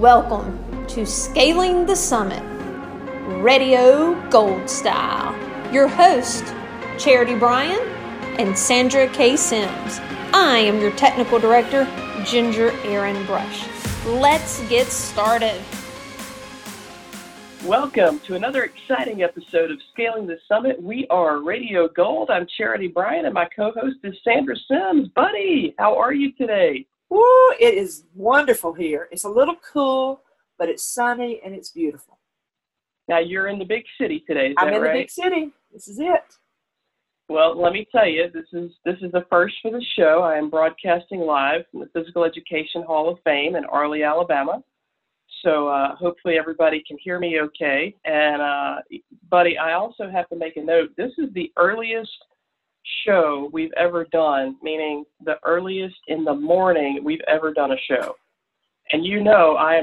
Welcome to Scaling the Summit, Radio Gold Style. Your host, Charity Bryan and Sandra K. Sims. I am your Technical Director, Ginger Erin Brush. Let's get started. Welcome to another exciting episode of Scaling the Summit. We are Radio Gold. I'm Charity Bryan, and my co-host is Sandra Sims. Buddy, how are you today? Woo, it is wonderful here. It's a little cool, but it's sunny and it's beautiful. Now, you're in the big city today, is that right? I'm in the big city. This is it. Well, let me tell you, this is the first for the show. I am broadcasting live from the Physical Education Hall of Fame in Arley, Alabama. So hopefully everybody can hear me okay. And, buddy, I also have to make a note. This is the earliest show we've ever done, meaning the earliest in the morning we've ever done a show. And you know I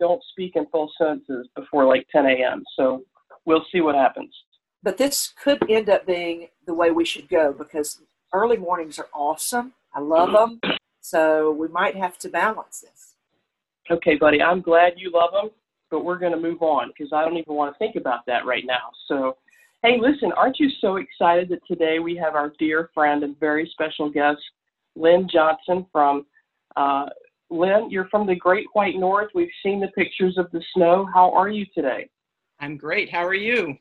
don't speak in full sentences before like 10 a.m., so we'll see what happens. But this could end up being the way we should go because early mornings are awesome. I love them. So we might have to balance this. Okay, buddy, I'm glad you love them, but we're going to move on because I don't even want to think about that right now. So, hey, listen, aren't you so excited that today we have our dear friend and very special guest, Lynn Johnson from, Lynn, you're from the Great White North. We've seen the pictures of the snow. How are you today? I'm great. How are you?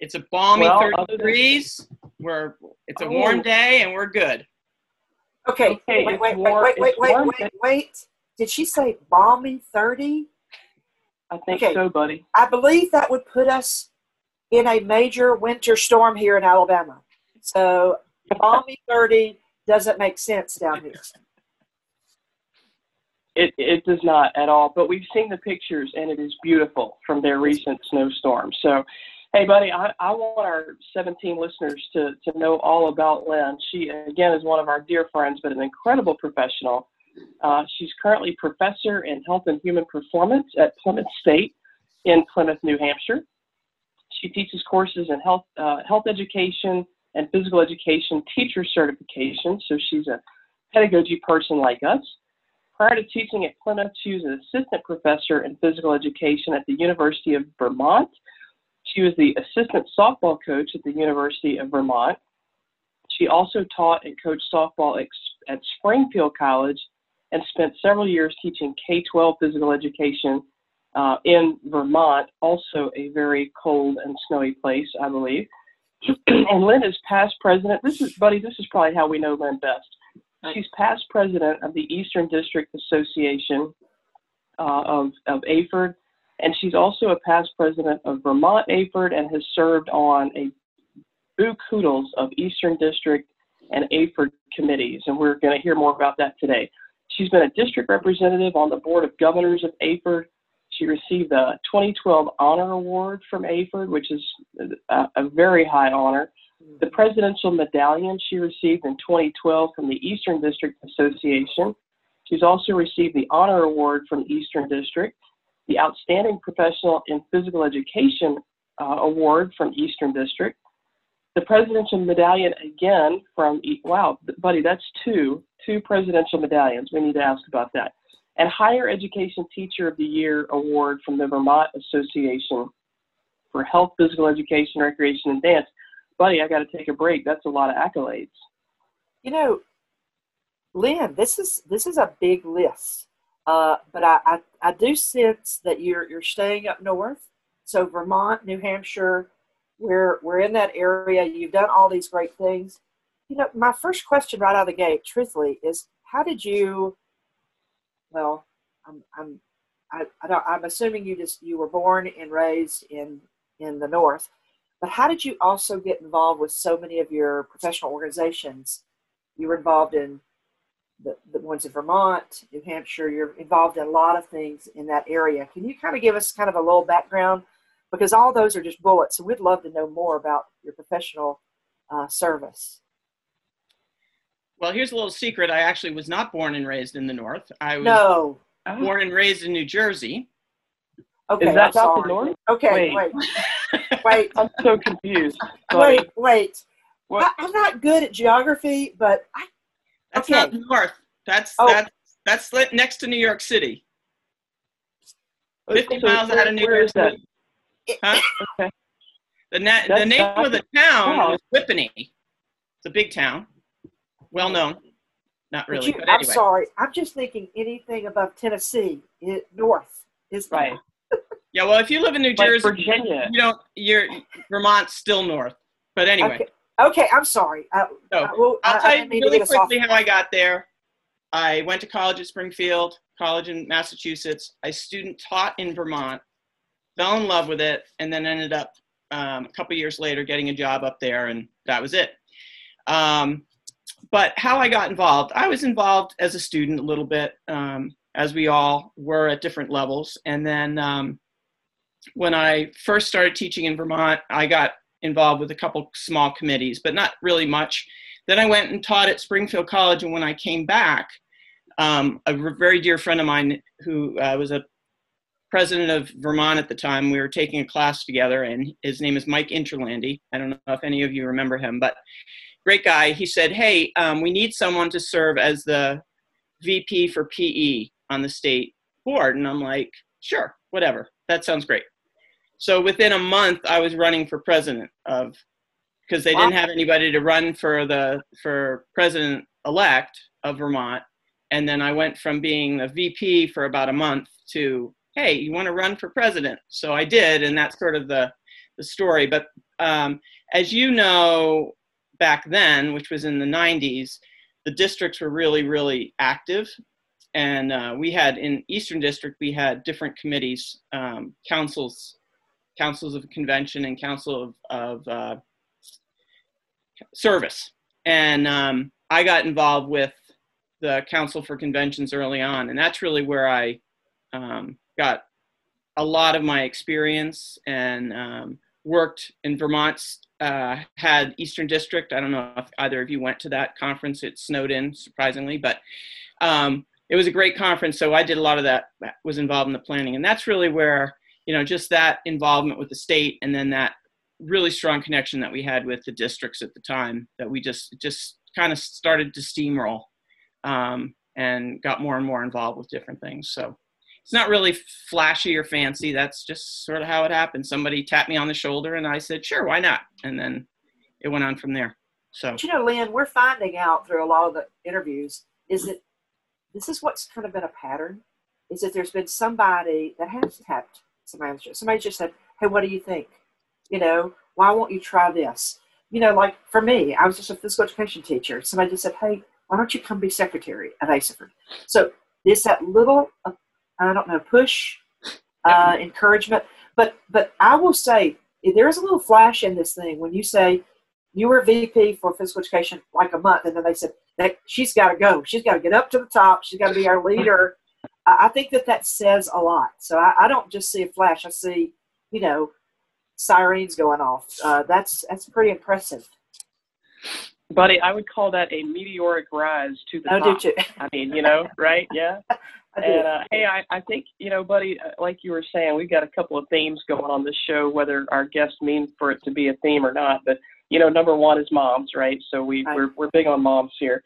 It's a balmy 30 degrees. It's a warm day and we're good. Okay, wait. Did she say balmy 30? I think so, buddy. I believe that would put us in a major winter storm here in Alabama. So balmy 30 doesn't make sense down here. It does not at all. But we've seen the pictures, and it is beautiful from their recent snowstorm. So, hey, buddy, I want our 17 listeners to know all about Lynn. She, again, is one of our dear friends, but an incredible professional. She's currently professor in health and human performance at Plymouth State in Plymouth, New Hampshire. She teaches courses in health education and physical education teacher certification, so she's a pedagogy person like us. Prior to teaching at Plymouth, she was an assistant professor in physical education at the University of Vermont. She was the assistant softball coach at the University of Vermont. She also taught and coached softball at Springfield College and spent several years teaching K-12 physical education in Vermont, also a very cold and snowy place, I believe. And Lynn is past president. This is probably how we know Lynn best. She's past president of the Eastern District Association of AFERD, and she's also a past president of Vermont AFERD and has served on a boo-koodles of Eastern District and AFERD committees, and we're going to hear more about that today. She's been a district representative on the Board of Governors of AFERD. She received the 2012 Honor Award from AFERD, which is a very high honor. The Presidential Medallion she received in 2012 from the Eastern District Association. She's also received the Honor Award from Eastern District, the Outstanding Professional in Physical Education Award from Eastern District, the Presidential Medallion again from, wow, buddy, that's two Presidential Medallions. We need to ask about that. And Higher Education Teacher of the Year Award from the Vermont Association for Health, Physical Education, Recreation, and Dance. Buddy, I got to take a break. That's a lot of accolades. You know, Lynn, this is a big list, but I do sense that you're staying up north. So Vermont, New Hampshire, We're in that area. You've done all these great things. You know, my first question right out of the gate, truthfully, is how did you? Well, I'm assuming you were born and raised in the North, but how did you also get involved with so many of your professional organizations? You were involved in the ones in Vermont, New Hampshire. You're involved in a lot of things in that area. Can you kind of give us kind of a little background? Because all those are just bullets, so we'd love to know more about your professional service. Well, here's a little secret. I actually was not born and raised in the North. I was born and raised in New Jersey. Okay, is that out the North? Okay, wait. I'm so confused. Sorry. Wait. I'm not good at geography, but that's not the North. That's next to New York City. 50 miles out of New Jersey. Huh? Okay. The name of the town is Whippany. It's a big town, well known. Not really. But anyway. I'm sorry. I'm just thinking anything above Tennessee, north is right. Yeah. Well, if you live in New Jersey, Virginia, you don't. You're Vermont's still north. But anyway. Okay. I'm sorry. I'll tell you really quickly how I got there. I went to college at Springfield College in Massachusetts. I student taught in Vermont, fell in love with it, and then ended up a couple years later getting a job up there, and that was it. But how I got involved, I was involved as a student a little bit, as we all were at different levels. And then when I first started teaching in Vermont, I got involved with a couple small committees, but not really much. Then I went and taught at Springfield College. And when I came back, a very dear friend of mine who was a president of Vermont at the time, we were taking a class together, and his name is Mike Interlandi. I don't know if any of you remember him, but great guy. He said, hey, we need someone to serve as the VP for PE on the state board. And I'm like, sure, whatever. That sounds great. So within a month, I was running for president of, because they didn't have anybody to run for president-elect of Vermont. And then I went from being a VP for about a month to, hey, you want to run for president? So I did, and that's sort of the story. But as you know, back then, which was in the 90s, the districts were really, really active. And we had, in Eastern District, we had different committees, councils of convention and council of service. And I got involved with the council for conventions early on. And that's really where I got a lot of my experience and worked in Vermont's had Eastern District. I don't know if either of you went to that conference. It snowed in, surprisingly, but it was a great conference. So I did a lot of that, was involved in the planning. And that's really where, you know, just that involvement with the state, and then that really strong connection that we had with the districts at the time, that we just kind of started to steamroll and got more and more involved with different things. So it's not really flashy or fancy. That's just sort of how it happened. Somebody tapped me on the shoulder and I said, sure, why not? And then it went on from there. So, but you know, Lynn, we're finding out through a lot of the interviews is that this is what's kind of been a pattern, is that there's been somebody that has tapped somebody on the shoulder. Somebody just said, hey, what do you think? You know, why won't you try this? You know, like for me, I was just a physical education teacher. Somebody just said, hey, why don't you come be secretary at AFERD? So it's that little, I don't know, push, encouragement. But I will say, there is a little flash in this thing when you say you were VP for physical education like a month, and then they said that she's got to go. She's got to get up to the top. She's got to be our leader. I think that says a lot. So I don't just see a flash. I see, you know, sirens going off. That's pretty impressive. Buddy, I would call that a meteoric rise to the top. Did you? I mean, you know, right? Yeah. And hey, I think, you know, buddy, like you were saying, we've got a couple of themes going on this show, whether our guests mean for it to be a theme or not. But, you know, number one is moms, right? So we're big on moms here.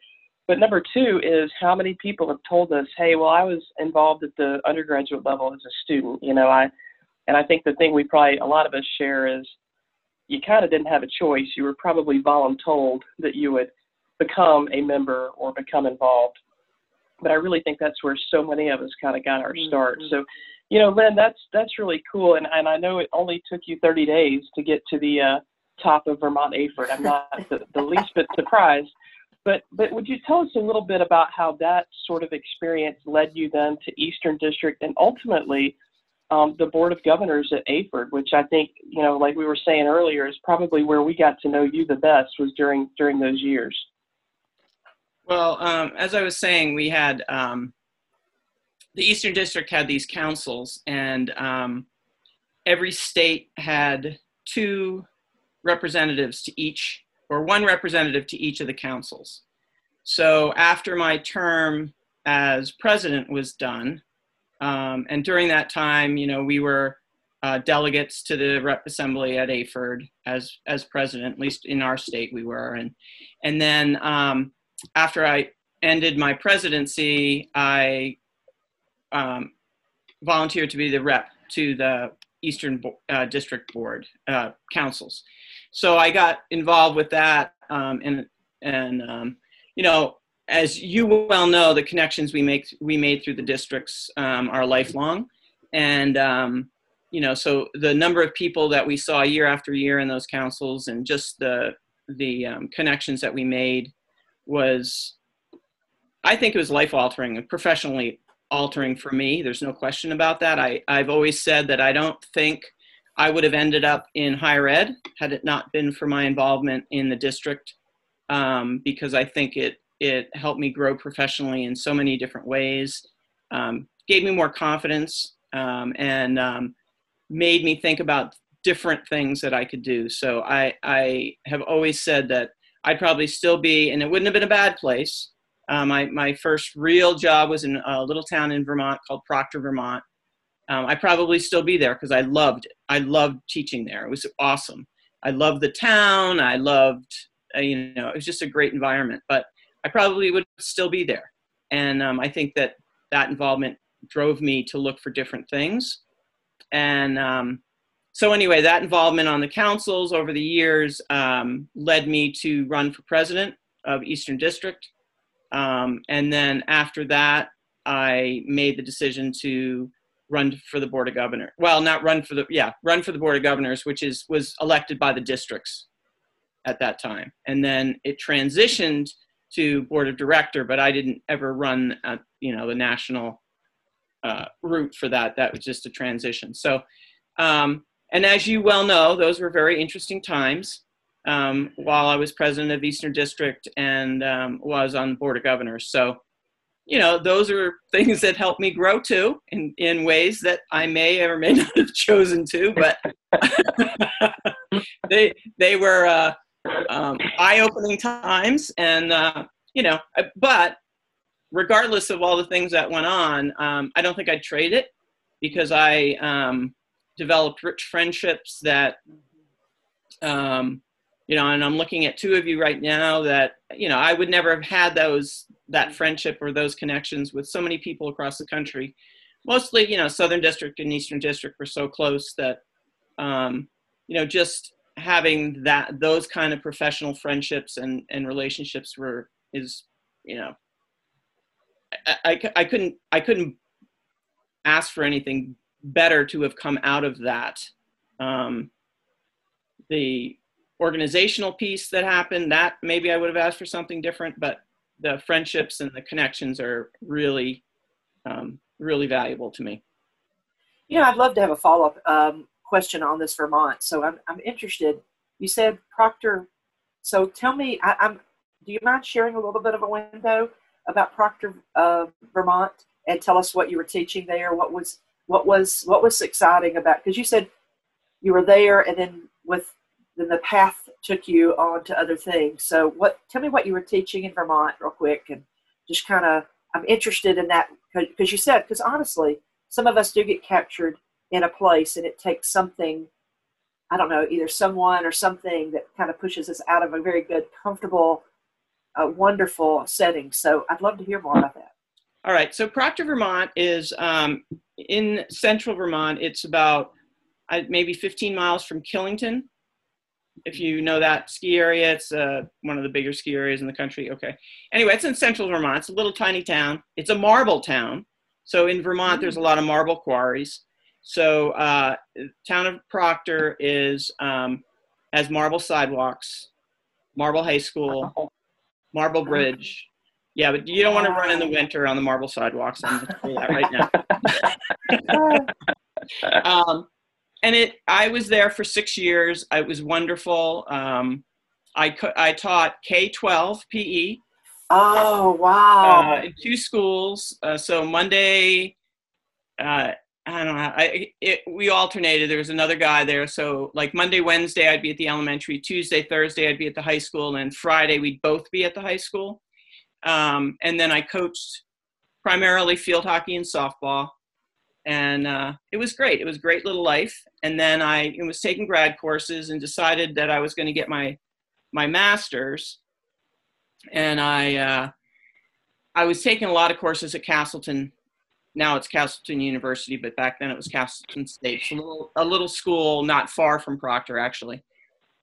But number two is how many people have told us, hey, well, I was involved at the undergraduate level as a student. You know, I think the thing we probably, a lot of us share is you kind of didn't have a choice. You were probably voluntold that you would become a member or become involved. But I really think that's where so many of us kind of got our start. Mm-hmm. So, you know, Lynn, that's really cool. And I know it only took you 30 days to get to the top of Vermont AFERD. I'm not the least bit surprised. But would you tell us a little bit about how that sort of experience led you then to Eastern District and ultimately the Board of Governors at AFERD, which I think, you know, like we were saying earlier, is probably where we got to know you the best, was during those years. Well, as I was saying, we had, the Eastern District had these councils, and every state had two representatives to each, or one representative to each of the councils. So after my term as president was done, and during that time, you know, we were delegates to the Rep Assembly at AFERD as president, at least in our state we were. And then, after I ended my presidency, I volunteered to be the rep to the Eastern District Board councils. So I got involved with that, and you know, as you well know, the connections we made through the districts are lifelong, and you know, so the number of people that we saw year after year in those councils, and just the connections that we made was, I think it was life-altering and professionally altering for me. There's no question about that. I've always said that I don't think I would have ended up in higher ed had it not been for my involvement in the district, because I think it helped me grow professionally in so many different ways, gave me more confidence, and made me think about different things that I could do. So I have always said that I'd probably still be, and it wouldn't have been a bad place. My first real job was in a little town in Vermont called Proctor, Vermont. I'd probably still be there because I loved it. I loved teaching there. It was awesome. I loved the town. I loved, you know, it was just a great environment, but I probably would still be there. And I think that involvement drove me to look for different things. And so anyway, that involvement on the councils over the years led me to run for president of Eastern District. And then after that, I made the decision to run for the Board of Governors. Well, not run for the, yeah, run for the Board of Governors, which was elected by the districts at that time. And then it transitioned to Board of Director, but I didn't ever run, you know, the national route for that. That was just a transition. So, and as you well know, those were very interesting times. While I was president of Eastern District and was on the Board of Governors. So, you know, those are things that helped me grow too in ways that I may or may not have chosen to, but they were eye-opening times. And, you know, but regardless of all the things that went on, I don't think I'd trade it because I developed rich friendships that, you know, and I'm looking at two of you right now that, you know, I would never have had that friendship or those connections with so many people across the country. Mostly, you know, Southern District and Eastern District were so close that, you know, just having those kind of professional friendships and relationships is, you know, I couldn't ask for anything better to have come out of that. The organizational piece that happened, that maybe I would have asked for something different, but the friendships and the connections are really, really valuable to me. You know, I'd love to have a follow-up question on this Vermont. So I'm interested. You said Proctor. So tell me, do you mind sharing a little bit of a window about Proctor, Vermont, and tell us what you were teaching there? What was exciting about, because you said you were there and then the path took you on to other things. So tell me what you were teaching in Vermont real quick, and just kind of, I'm interested in that because honestly, some of us do get captured in a place and it takes something, I don't know, either someone or something that kind of pushes us out of a very good, comfortable, wonderful setting. So I'd love to hear more about that. All right. So Proctor, Vermont is in central Vermont. It's about maybe 15 miles from Killington. If you know that ski area, it's one of the bigger ski areas in the country. Okay. Anyway, it's in central Vermont. It's a little tiny town. It's a marble town. So in Vermont, there's a lot of marble quarries. So town of Proctor has marble sidewalks, marble high school, marble bridge. Yeah, but you don't want to run in the winter on the marble sidewalks. I'm going to do that right now. And I was there for 6 years. It was wonderful. I taught K-12 PE. Oh, wow. In two schools. So Monday, I don't know. We alternated. There was another guy there. So like Monday, Wednesday, I'd be at the elementary. Tuesday, Thursday, I'd be at the high school. And Friday, we'd both be at the high school. And then I coached primarily field hockey and softball. And it was great. It was a great little life. And then I was taking grad courses and decided that I was going to get my master's. And I was taking a lot of courses at Castleton Now it's Castleton University, but back then it was Castleton State. It's a little school not far from Proctor, actually.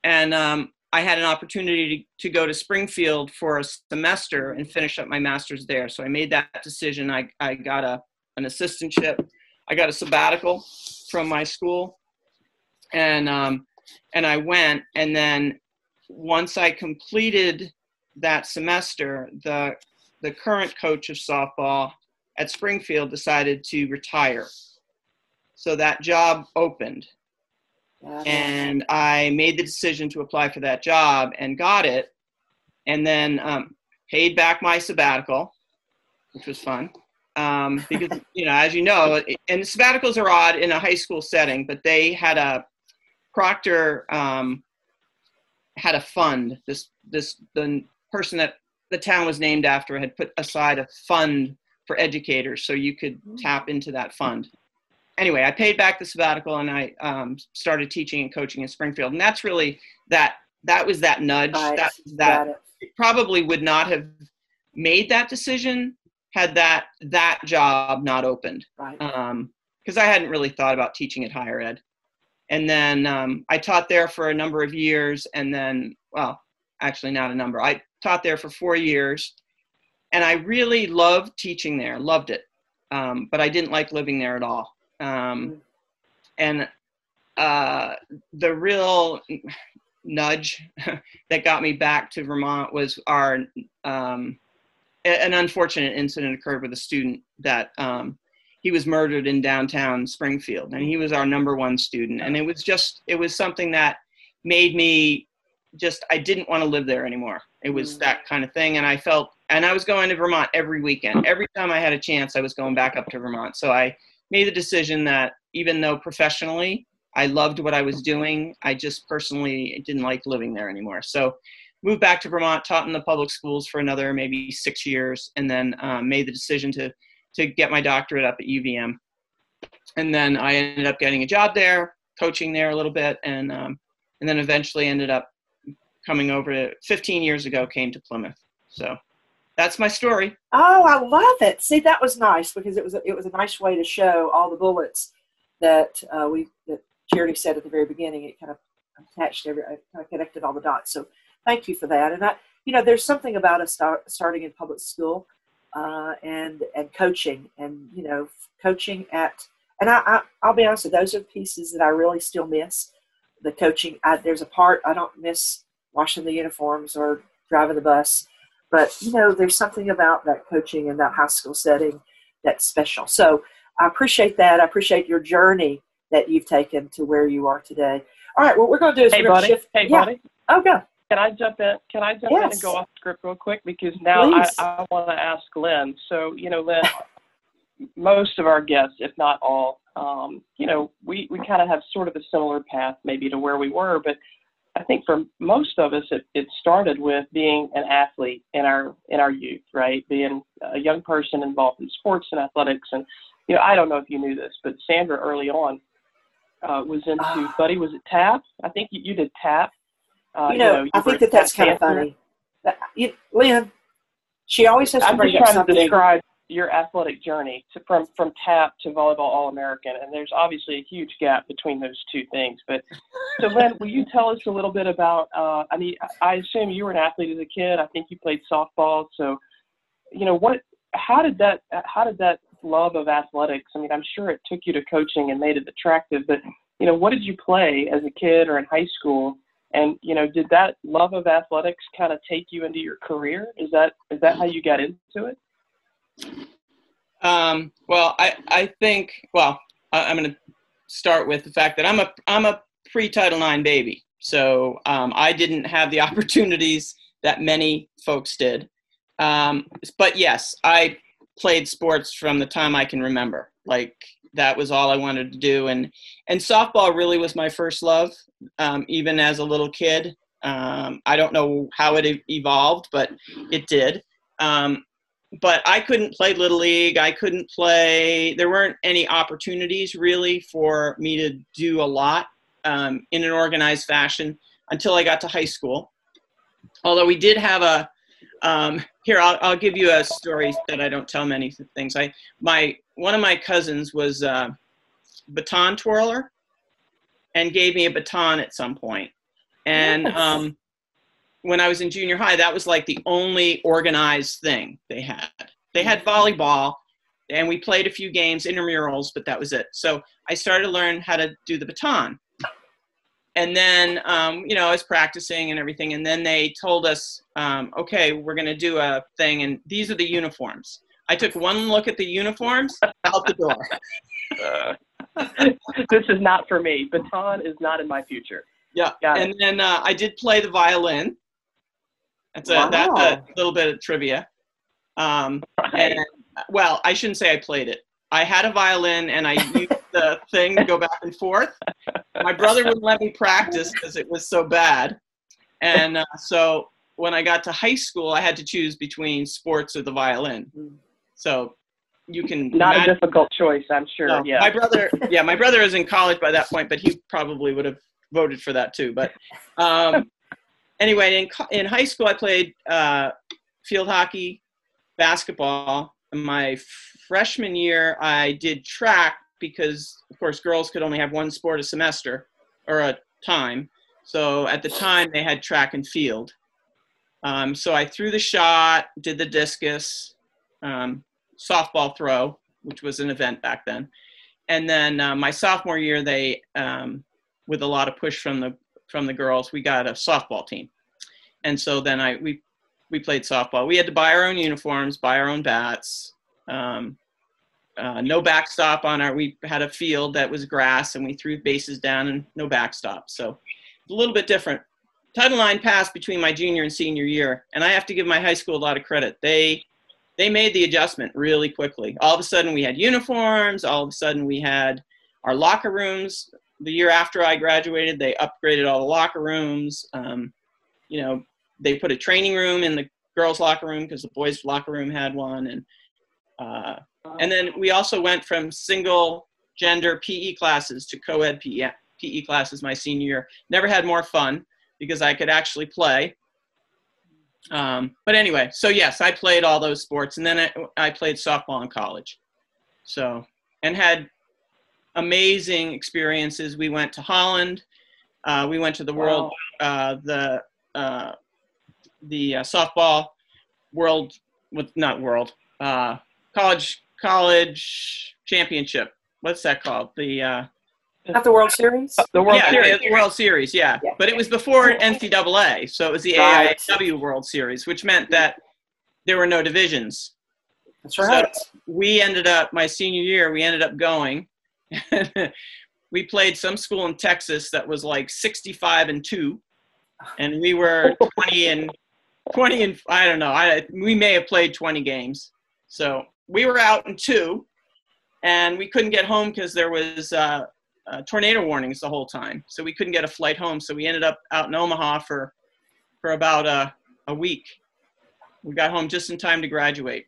And I had an opportunity to go to Springfield for a semester and finish up my master's there. So I made that decision. I got an assistantship. I got a sabbatical from my school. And I went, and then once I completed that semester, the current coach of softball at Springfield decided to retire. So that job opened. Wow. And I made the decision to apply for that job and got it, and then paid back my sabbatical, which was fun. Because, you know, as you know, and sabbaticals are odd in a high school setting, but they had Proctor had a fund. The person that the town was named after had put aside a fund for educators, so you could tap into that fund. Anyway, I paid back the sabbatical, and I started teaching and coaching in Springfield. And that's really that was that nudge. Right. It probably would not have made that decision had that job not opened. Right. Because I hadn't really thought about teaching at higher ed. And then I taught there for a number of years, and then, well, actually not a number. I taught there for 4 years, and I really loved teaching there, loved it. But I didn't like living there at all. And the real nudge that got me back to Vermont was an unfortunate incident occurred with a student that he was murdered in downtown Springfield, and he was our number one student. And it was something that made me I didn't want to live there anymore. It was that kind of thing. And I was going to Vermont every weekend. Every time I had a chance, I was going back up to Vermont. So I made the decision that even though professionally I loved what I was doing, I just personally didn't like living there anymore. So moved back to Vermont, taught in the public schools for another maybe 6 years, and then made the decision to get my doctorate up at UVM. And then I ended up getting a job there, coaching there a little bit, and then eventually ended up coming over to, 15 years ago, came to Plymouth. So that's my story. Oh, I love it. See, that was nice, because it was a nice way to show all the bullets that Charity said at the very beginning. It kind of connected all the dots. So thank you for that. And there's something about us starting in public school and coaching, and coaching at. And I'll be honest with you, those are pieces that I really still miss. The coaching, there's a part I don't miss washing the uniforms or driving the bus. But, there's something about that coaching in that high school setting that's special. So I appreciate that. I appreciate your journey that you've taken to where you are today. All right, what we're going to do is buddy. Oh, go. Can I jump in? Can I jump in and go off script real quick? Because now I want to ask Lynn. So, Lynn, most of our guests, if not all, we kind of have sort of a similar path maybe to where we were, but I think for most of us, it started with being an athlete in our youth, right? Being a young person involved in sports and athletics. And, I don't know if you knew this, but Sandra early on was into, buddy, was it tap? I think you did tap. I think that's kind of funny. Lynn, she always has to bring up something. I'm just trying to describe your athletic journey from tap to volleyball All-American. And there's obviously a huge gap between those two things. But so Lynn, will you tell us a little bit about, I assume you were an athlete as a kid. I think you played softball. So, how did that love of athletics, I'm sure it took you to coaching and made it attractive, but what did you play as a kid or in high school? And, did that love of athletics kind of take you into your career? Is that how you got into it? Well, I think, well, I'm going to start with the fact that I'm a pre-Title IX baby. So, I didn't have the opportunities that many folks did. But yes, I played sports from the time I can remember. Like that was all I wanted to do. And softball really was my first love, even as a little kid. I don't know how it evolved, but it did. But I couldn't play Little League. I couldn't play. There weren't any opportunities really for me to do a lot in an organized fashion until I got to high school. Although we did have a Here, I'll give you a story that I don't tell many things. One of my cousins was a baton twirler and gave me a baton at some point. And yes. When I was in junior high, that was like the only organized thing they had. They had volleyball, and we played a few games, intramurals, but that was it. So I started to learn how to do the baton. And then, you know, I was practicing and everything. And then they told us, okay, we're going to do a thing. And these are the uniforms. I took one look at the uniforms, out the door. This is not for me. Baton is not in my future. Yeah. And then I did play the violin. That's a little bit of trivia. Right. And, well, I shouldn't say I played it. I had a violin and I used the thing to go back and forth. My brother wouldn't let me practice because it was so bad. And so when I got to high school, I had to choose between sports or the violin. So you can imagine. A difficult choice, I'm sure. No, yeah. My brother was in college by that point, but he probably would have voted for that too. But anyway, in high school, I played field hockey, basketball. My freshman year, I did track because, of course, girls could only have one sport a semester or a time. So at the time, they had track and field. So I threw the shot, did the discus, softball throw, which was an event back then. And then my sophomore year, they, with a lot of push from the girls, we got a softball team. And so then we played softball. We had to buy our own uniforms, buy our own bats. No backstop on we had a field that was grass and we threw bases down and no backstop. So a little bit different. Title IX passed between my junior and senior year. And I have to give my high school a lot of credit. They made the adjustment really quickly. All of a sudden we had uniforms. All of a sudden we had our locker rooms. The year after I graduated, they upgraded all the locker rooms. You know, they put a training room in the girls' locker room because the boys' locker room had one. And then we also went from single gender PE classes to co-ed PE classes my senior year. Never had more fun because I could actually play. But anyway, so yes, I played all those sports. And then I played softball in college. So, and had amazing experiences. We went to Holland. We went to the world, softball world, college championship. What's that called? Not the World Series? The World Series, yeah. But it was before NCAA, so it was the AIAW World Series, which meant that there were no divisions. That's right. So we ended up, my senior year, going. We played some school in Texas that was like 65-2. And we were 20 and I don't know. We may have played 20 games. So we were out in 2, and we couldn't get home because there was tornado warnings the whole time. So we couldn't get a flight home. So we ended up out in Omaha for about a week. We got home just in time to graduate.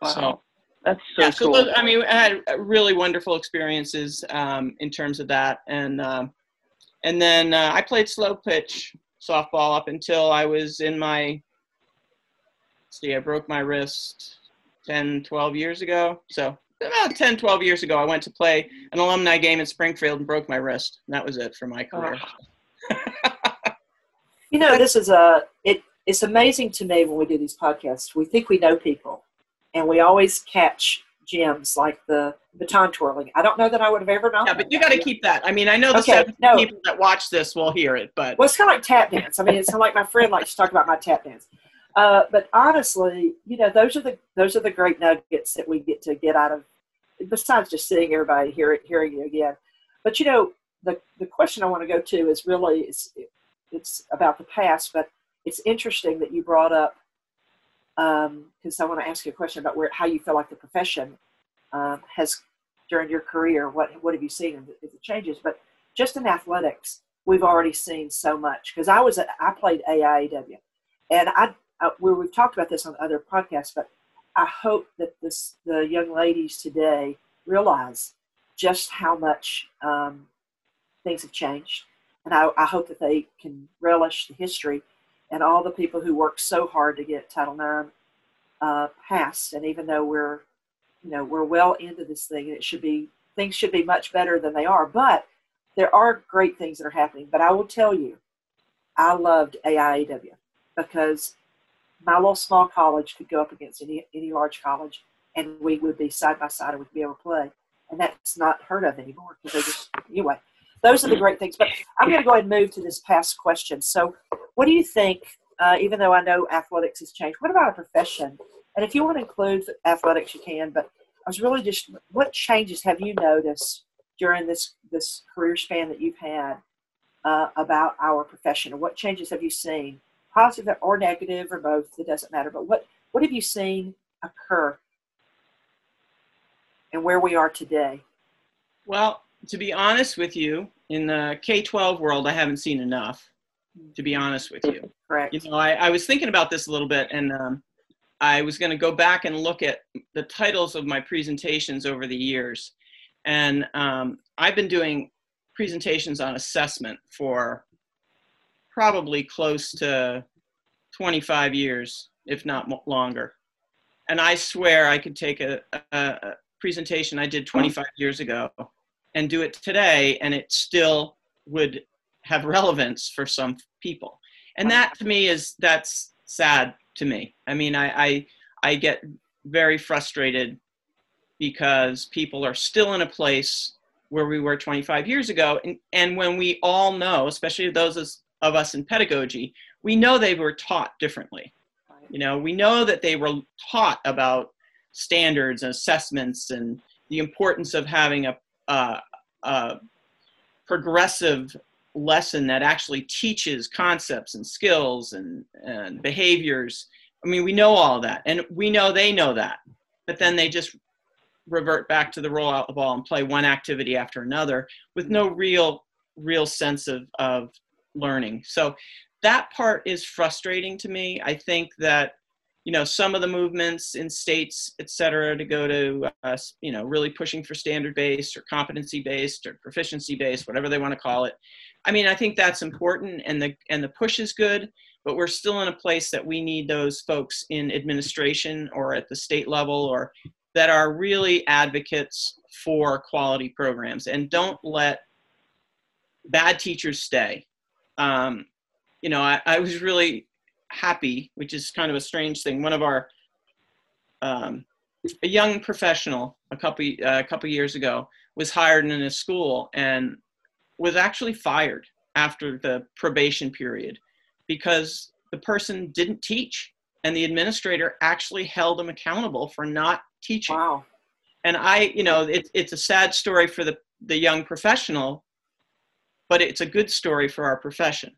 Wow. So that's so cool. So, I mean, I had really wonderful experiences in terms of that, and then I played slow pitch softball up until I was in I broke my wrist 10, 12 years ago. So about 10, 12 years ago, I went to play an alumni game in Springfield and broke my wrist. And that was it for my career. You know, this is it's amazing to me when we do these podcasts. We think we know people, and we always catch gems like the baton twirling. I don't know that I would have ever known. Yeah, but you got to keep that. I mean, I know the 7 people that watch this will hear it, but well, it's kind of like tap dance. I mean, it's kind of like my friend likes to talk about my tap dance. But honestly, you know, those are the great nuggets that we get to get out of. Besides just seeing everybody hearing you again, but you know, the question I want to go to is really it's about the past, but it's interesting that you brought up. Because I want to ask you a question about how you feel like the profession has during your career. What have you seen in the changes? But just in athletics, we've already seen so much. Because I played AIAW, and we've talked about this on other podcasts. But I hope that the young ladies today realize just how much things have changed, and I hope that they can relish the history. and all the people who worked so hard to get Title IX passed. And even though we're well into this thing, and things should be much better than they are, but there are great things that are happening. But I will tell you, I loved AIAW because my little small college could go up against any large college, and we would be side by side and we'd be able to play. And that's not heard of anymore. Anyway, those are the great things. But I'm going to go ahead and move to this past question. So what do you think, even though I know athletics has changed, what about a profession? And if you want to include athletics, you can. But I was really just, what changes have you noticed during this career span that you've had about our profession? And what changes have you seen, positive or negative or both? It doesn't matter. But what have you seen occur and where we are today? Well, to be honest with you, in the K-12 world, I haven't seen enough, to be honest with you. Correct. You know, I was thinking about this a little bit, and I was going to go back and look at the titles of my presentations over the years. And I've been doing presentations on assessment for probably close to 25 years, if not longer. And I swear I could take a presentation I did 25 years ago and do it today, and it still would have relevance for some people. And that, to me, that's sad to me. I mean, I get very frustrated because people are still in a place where we were 25 years ago. And when we all know, especially those of us in pedagogy, we know they were taught differently. You know, we know that they were taught about standards and assessments and the importance of having a progressive lesson that actually teaches concepts and skills and behaviors. I mean, we know all that, and we know they know that, but then they just revert back to the roll out the ball and play one activity after another with no real sense of learning. So that part is frustrating to me. I think that, you know, some of the movements in states, et cetera, to go to, you know, really pushing for standard-based or competency-based or proficiency-based, whatever they want to call it. I mean, I think that's important, and the push is good, but we're still in a place that we need those folks in administration or at the state level or that are really advocates for quality programs and don't let bad teachers stay. You know, I was really happy, which is kind of a strange thing. One of our a young professional a couple years ago was hired in a school and was actually fired after the probation period because the person didn't teach, and the administrator actually held them accountable for not teaching. Wow. And you know, it's a sad story for the young professional, but it's a good story for our profession.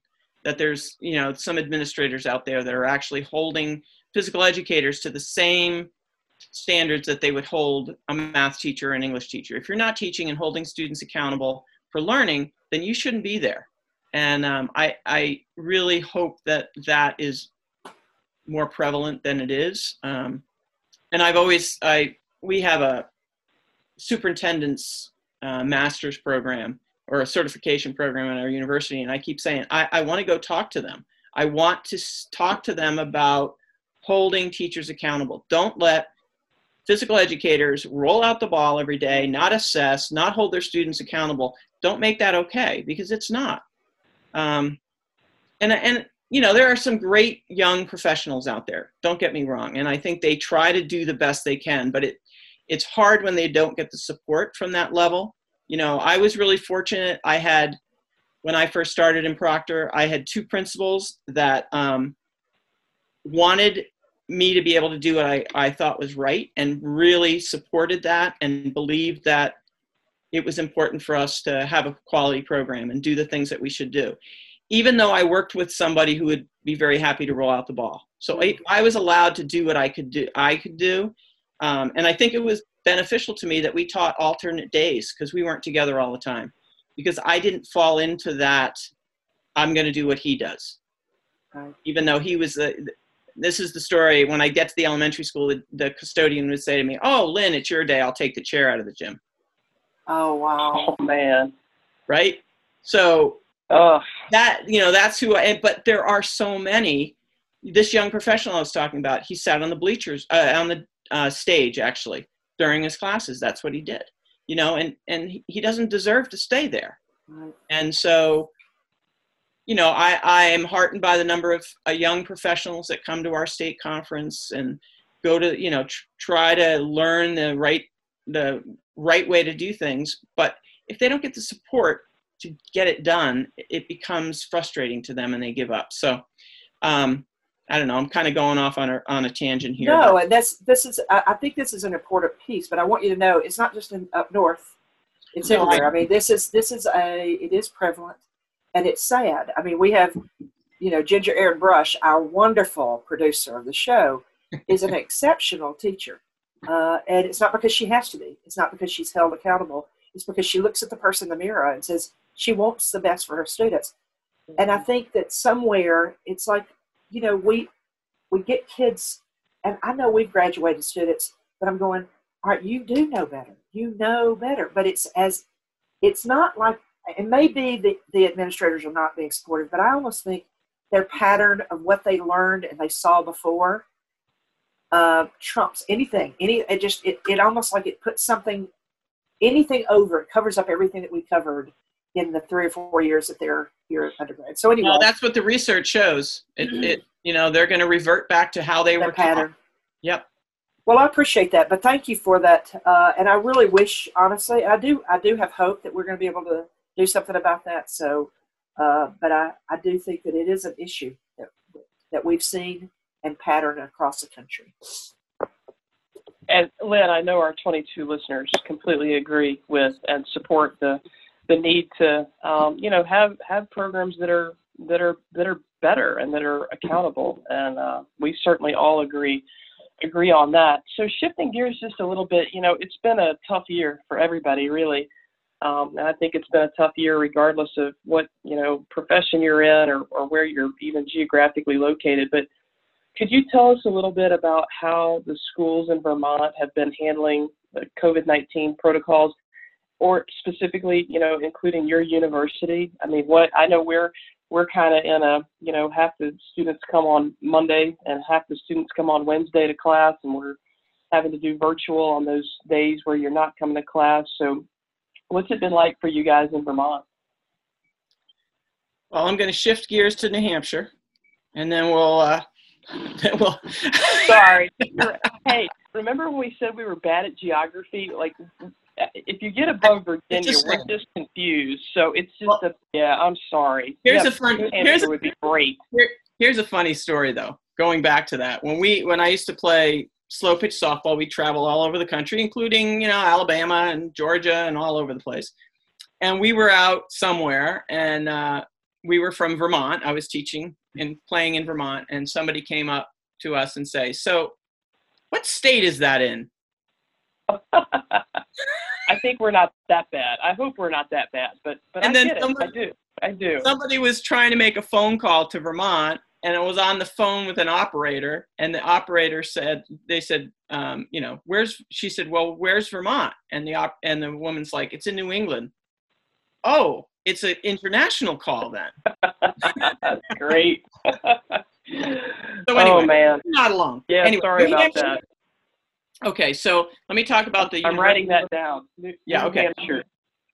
That there's, you know, some administrators out there that are actually holding physical educators to the same standards that they would hold a math teacher or an English teacher. If you're not teaching and holding students accountable for learning, then you shouldn't be there. And I really hope that that is more prevalent than it is. And I've always, we have a superintendent's master's program or a certification program in our university. And I keep saying, I want to go talk to them. I want to talk to them about holding teachers accountable. Don't let physical educators roll out the ball every day, not assess, not hold their students accountable. Don't make that okay, because it's not. And you know, there are some great young professionals out there. Don't get me wrong. And I think they try to do the best they can, but it's hard when they don't get the support from that level. You know, I was really fortunate. When I first started in Proctor, I had two principals that wanted me to be able to do what I thought was right and really supported that and believed that it was important for us to have a quality program and do the things that we should do, even though I worked with somebody who would be very happy to roll out the ball. So I was allowed to do what I could do. And I think it was beneficial to me that we taught alternate days because we weren't together all the time, because I didn't fall into that. I'm going to do what he does, right? Even though he was this is the story. When I get to the elementary school, the custodian would say to me, "Oh, Lynn, it's your day. I'll take the chair out of the gym." Oh, wow. Oh, man. Right. So That's who I, but there are so many. This young professional I was talking about, he sat on the bleachers, on the stage actually during his classes. That's what he did, you know, and he doesn't deserve to stay there. Right. And so, you know, I am heartened by the number of young professionals that come to our state conference and go to, you know, try to learn the right way to do things. But if they don't get the support to get it done, it becomes frustrating to them and they give up. So, I don't know, I'm kind of going off on a tangent here. No, and this is, I think this is an important piece, but I want you to know, it's not just up north, it's everywhere. I mean, it is prevalent and it's sad. I mean, we have, you know, Ginger Erin Brush, our wonderful producer of the show, is an exceptional teacher. And it's not because she has to be, it's not because she's held accountable. It's because she looks at the person in the mirror and says, she wants the best for her students. And I think that somewhere it's like, you know, we get kids, and I know we've graduated students, but I'm going, all right, you do know better. You know better. But it's not like, and maybe the administrators are not being supportive, but I almost think their pattern of what they learned and they saw before trumps anything. It almost like it puts anything over, it covers up everything that we covered in the 3 or 4 years that they're here at undergrad. So anyway. No, that's what the research shows. They're going to revert back to how they were pattern. Yep. Well, I appreciate that, but thank you for that. And I really wish, honestly, I do have hope that we're going to be able to do something about that. So, but I do think that it is an issue that we've seen and pattern across the country. And Lynn, I know our 22 listeners completely agree with and support the need to, have programs that are better and that are accountable. And we certainly all agree on that. So shifting gears just a little bit, you know, it's been a tough year for everybody, really. And I think it's been a tough year regardless of what, you know, profession you're in or where you're even geographically located. But could you tell us a little bit about how the schools in Vermont have been handling the COVID-19 protocols, or specifically, you know, including your university? I mean, I know we're kind of in a, you know, half the students come on Monday and half the students come on Wednesday to class, and we're having to do virtual on those days where you're not coming to class. So what's it been like for you guys in Vermont? Well, I'm going to shift gears to New Hampshire, and then we'll... Sorry. Hey, remember when we said we were bad at geography? Like, if you get above Virginia, we're just confused. So it's just I'm sorry. Here's a funny story though. Going back to that, when I used to play slow pitch softball, we travel all over the country, including, you know, Alabama and Georgia and all over the place. And we were out somewhere, and we were from Vermont. I was teaching and playing in Vermont, and somebody came up to us and say, "So what state is that in?" I think we're not that bad. I hope we're not that bad, but and I get it. I do. Somebody was trying to make a phone call to Vermont, and it was on the phone with an operator, and the operator said, you know, she said, "Well, where's Vermont?" And the woman's like, "It's in New England." Oh, it's an international call then. That's great. So anyway, I'm not alone. Yeah, anyway, sorry about that. Okay, so let me talk about the... I'm writing that down. Yeah, okay. Sure.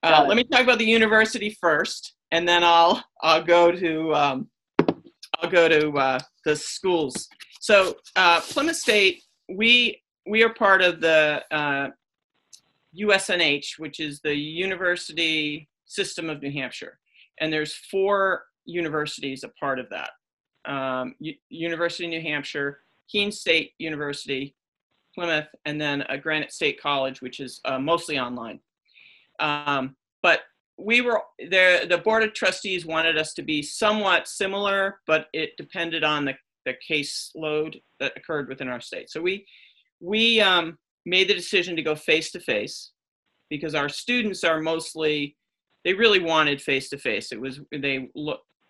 Let me talk about the university first, and then I'll go to the schools. So Plymouth State, we are part of the USNH, which is the University System of New Hampshire, and there's 4 universities a part of that. University of New Hampshire, Keene State University, Plymouth, and then a Granite State College, which is mostly online. But we were there, the Board of Trustees wanted us to be somewhat similar, but it depended on the case load that occurred within our state. So we made the decision to go face-to-face because our students are mostly, they really wanted face-to-face. It was,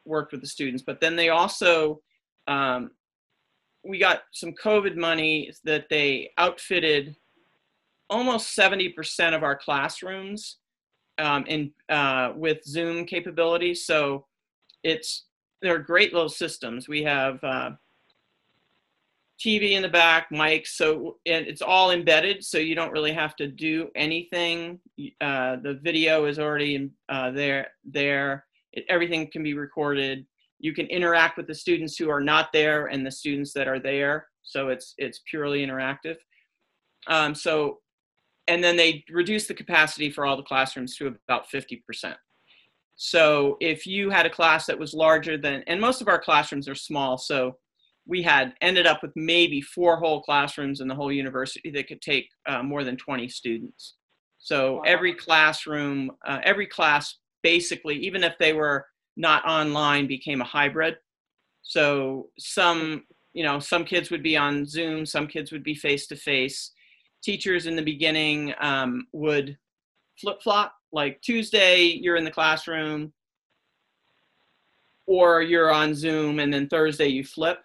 worked with the students, but then they also, we got some COVID money that they outfitted almost 70% of our classrooms with Zoom capability. So they're great little systems. We have TV in the back, mics, so, and it's all embedded, so you don't really have to do anything. The video is already in, there. Everything can be recorded. You can interact with the students who are not there and the students that are there, so it's purely interactive. And then they reduce the capacity for all the classrooms to about 50%. So if you had a class that was larger than, and most of our classrooms are small, so we had ended up with maybe 4 whole classrooms in the whole university that could take more than 20 students. So wow. Every classroom, every class basically, even if they were not online, became a hybrid. So some, you know, some kids would be on Zoom, some kids would be face-to-face. Teachers in the beginning would flip-flop, like Tuesday you're in the classroom or you're on Zoom, and then Thursday you flip.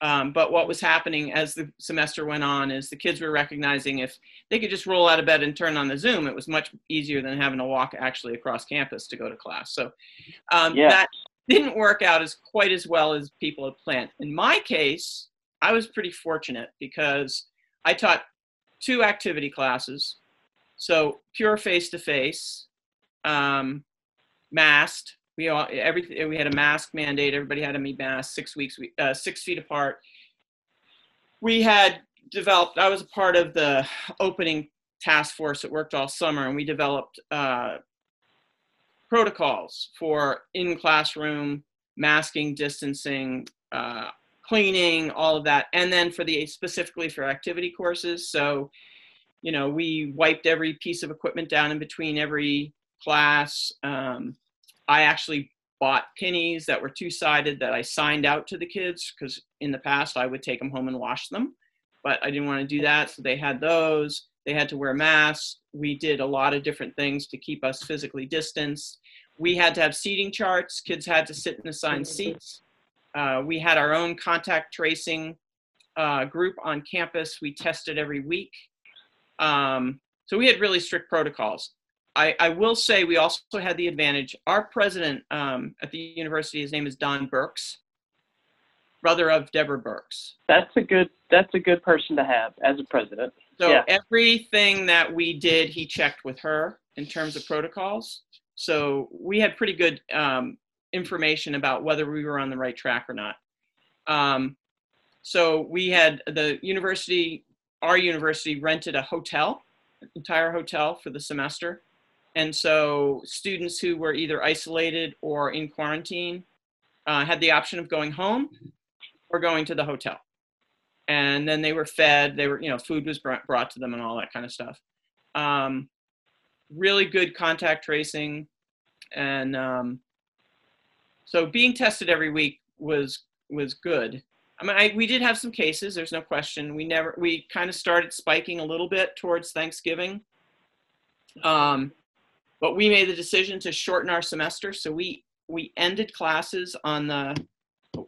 But what was happening as the semester went on is the kids were recognizing if they could just roll out of bed and turn on the Zoom, it was much easier than having to walk actually across campus to go to class. So that didn't work out as quite as well as people had planned. In my case, I was pretty fortunate because I taught 2 activity classes. So pure face-to-face, masked. We had a mask mandate. Everybody had to be masked 6 feet apart. We had developed, I was a part of the opening task force that worked all summer, and we developed protocols for in-classroom masking, distancing, cleaning, all of that. And then for the, specifically for activity courses. So, you know, we wiped every piece of equipment down in between every class. I actually bought pennies that were two-sided that I signed out to the kids, because in the past I would take them home and wash them, but I didn't want to do that. So they had those, they had to wear masks. We did a lot of different things to keep us physically distanced. We had to have seating charts. Kids had to sit in assigned seats. We had our own contact tracing group on campus. We tested every week. So we had really strict protocols. I will say we also had the advantage. Our president at the university, his name is Don Burks, brother of Deborah Birx. That's a good person to have as a president. So Everything that we did, he checked with her in terms of protocols. So we had pretty good information about whether we were on the right track or not. So we had the university, our university rented a hotel, entire hotel for the semester. And so students who were either isolated or in quarantine had the option of going home or going to the hotel. And then they were fed, they were, you know, food was brought to them and all that kind of stuff. Really good contact tracing. And so being tested every week was good. I mean, we did have some cases, there's no question. We kind of started spiking a little bit towards Thanksgiving. But we made the decision to shorten our semester. So we ended classes on the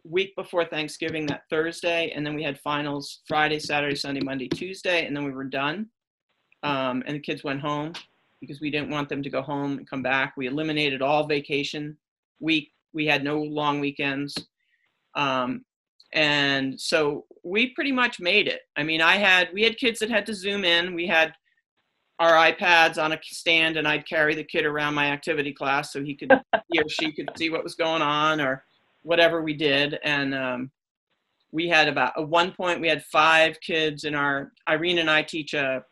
week before Thanksgiving, that Thursday, and then we had finals Friday, Saturday, Sunday, Monday, Tuesday, and then we were done. And the kids went home because we didn't want them to go home and come back. We eliminated all vacation week. We had no long weekends. And so we pretty much made it. I mean, we had kids that had to Zoom in. We had our iPads on a stand, and I'd carry the kid around my activity class so he or she could see what was going on or whatever we did. And we had at one point, we had 5 kids in Irene and I teach an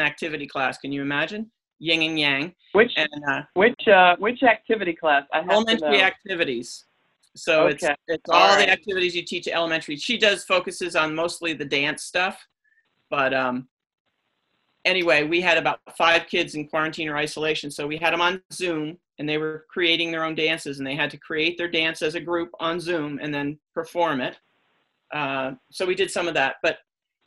activity class. Can you imagine? Yin and yang. Which activity class? Elementary activities. So okay. It's all right. The activities you teach at elementary. She focuses on mostly the dance stuff. But anyway, we had about 5 kids in quarantine or isolation. So we had them on Zoom, and they were creating their own dances, and they had to create their dance as a group on Zoom and then perform it. So we did some of that. But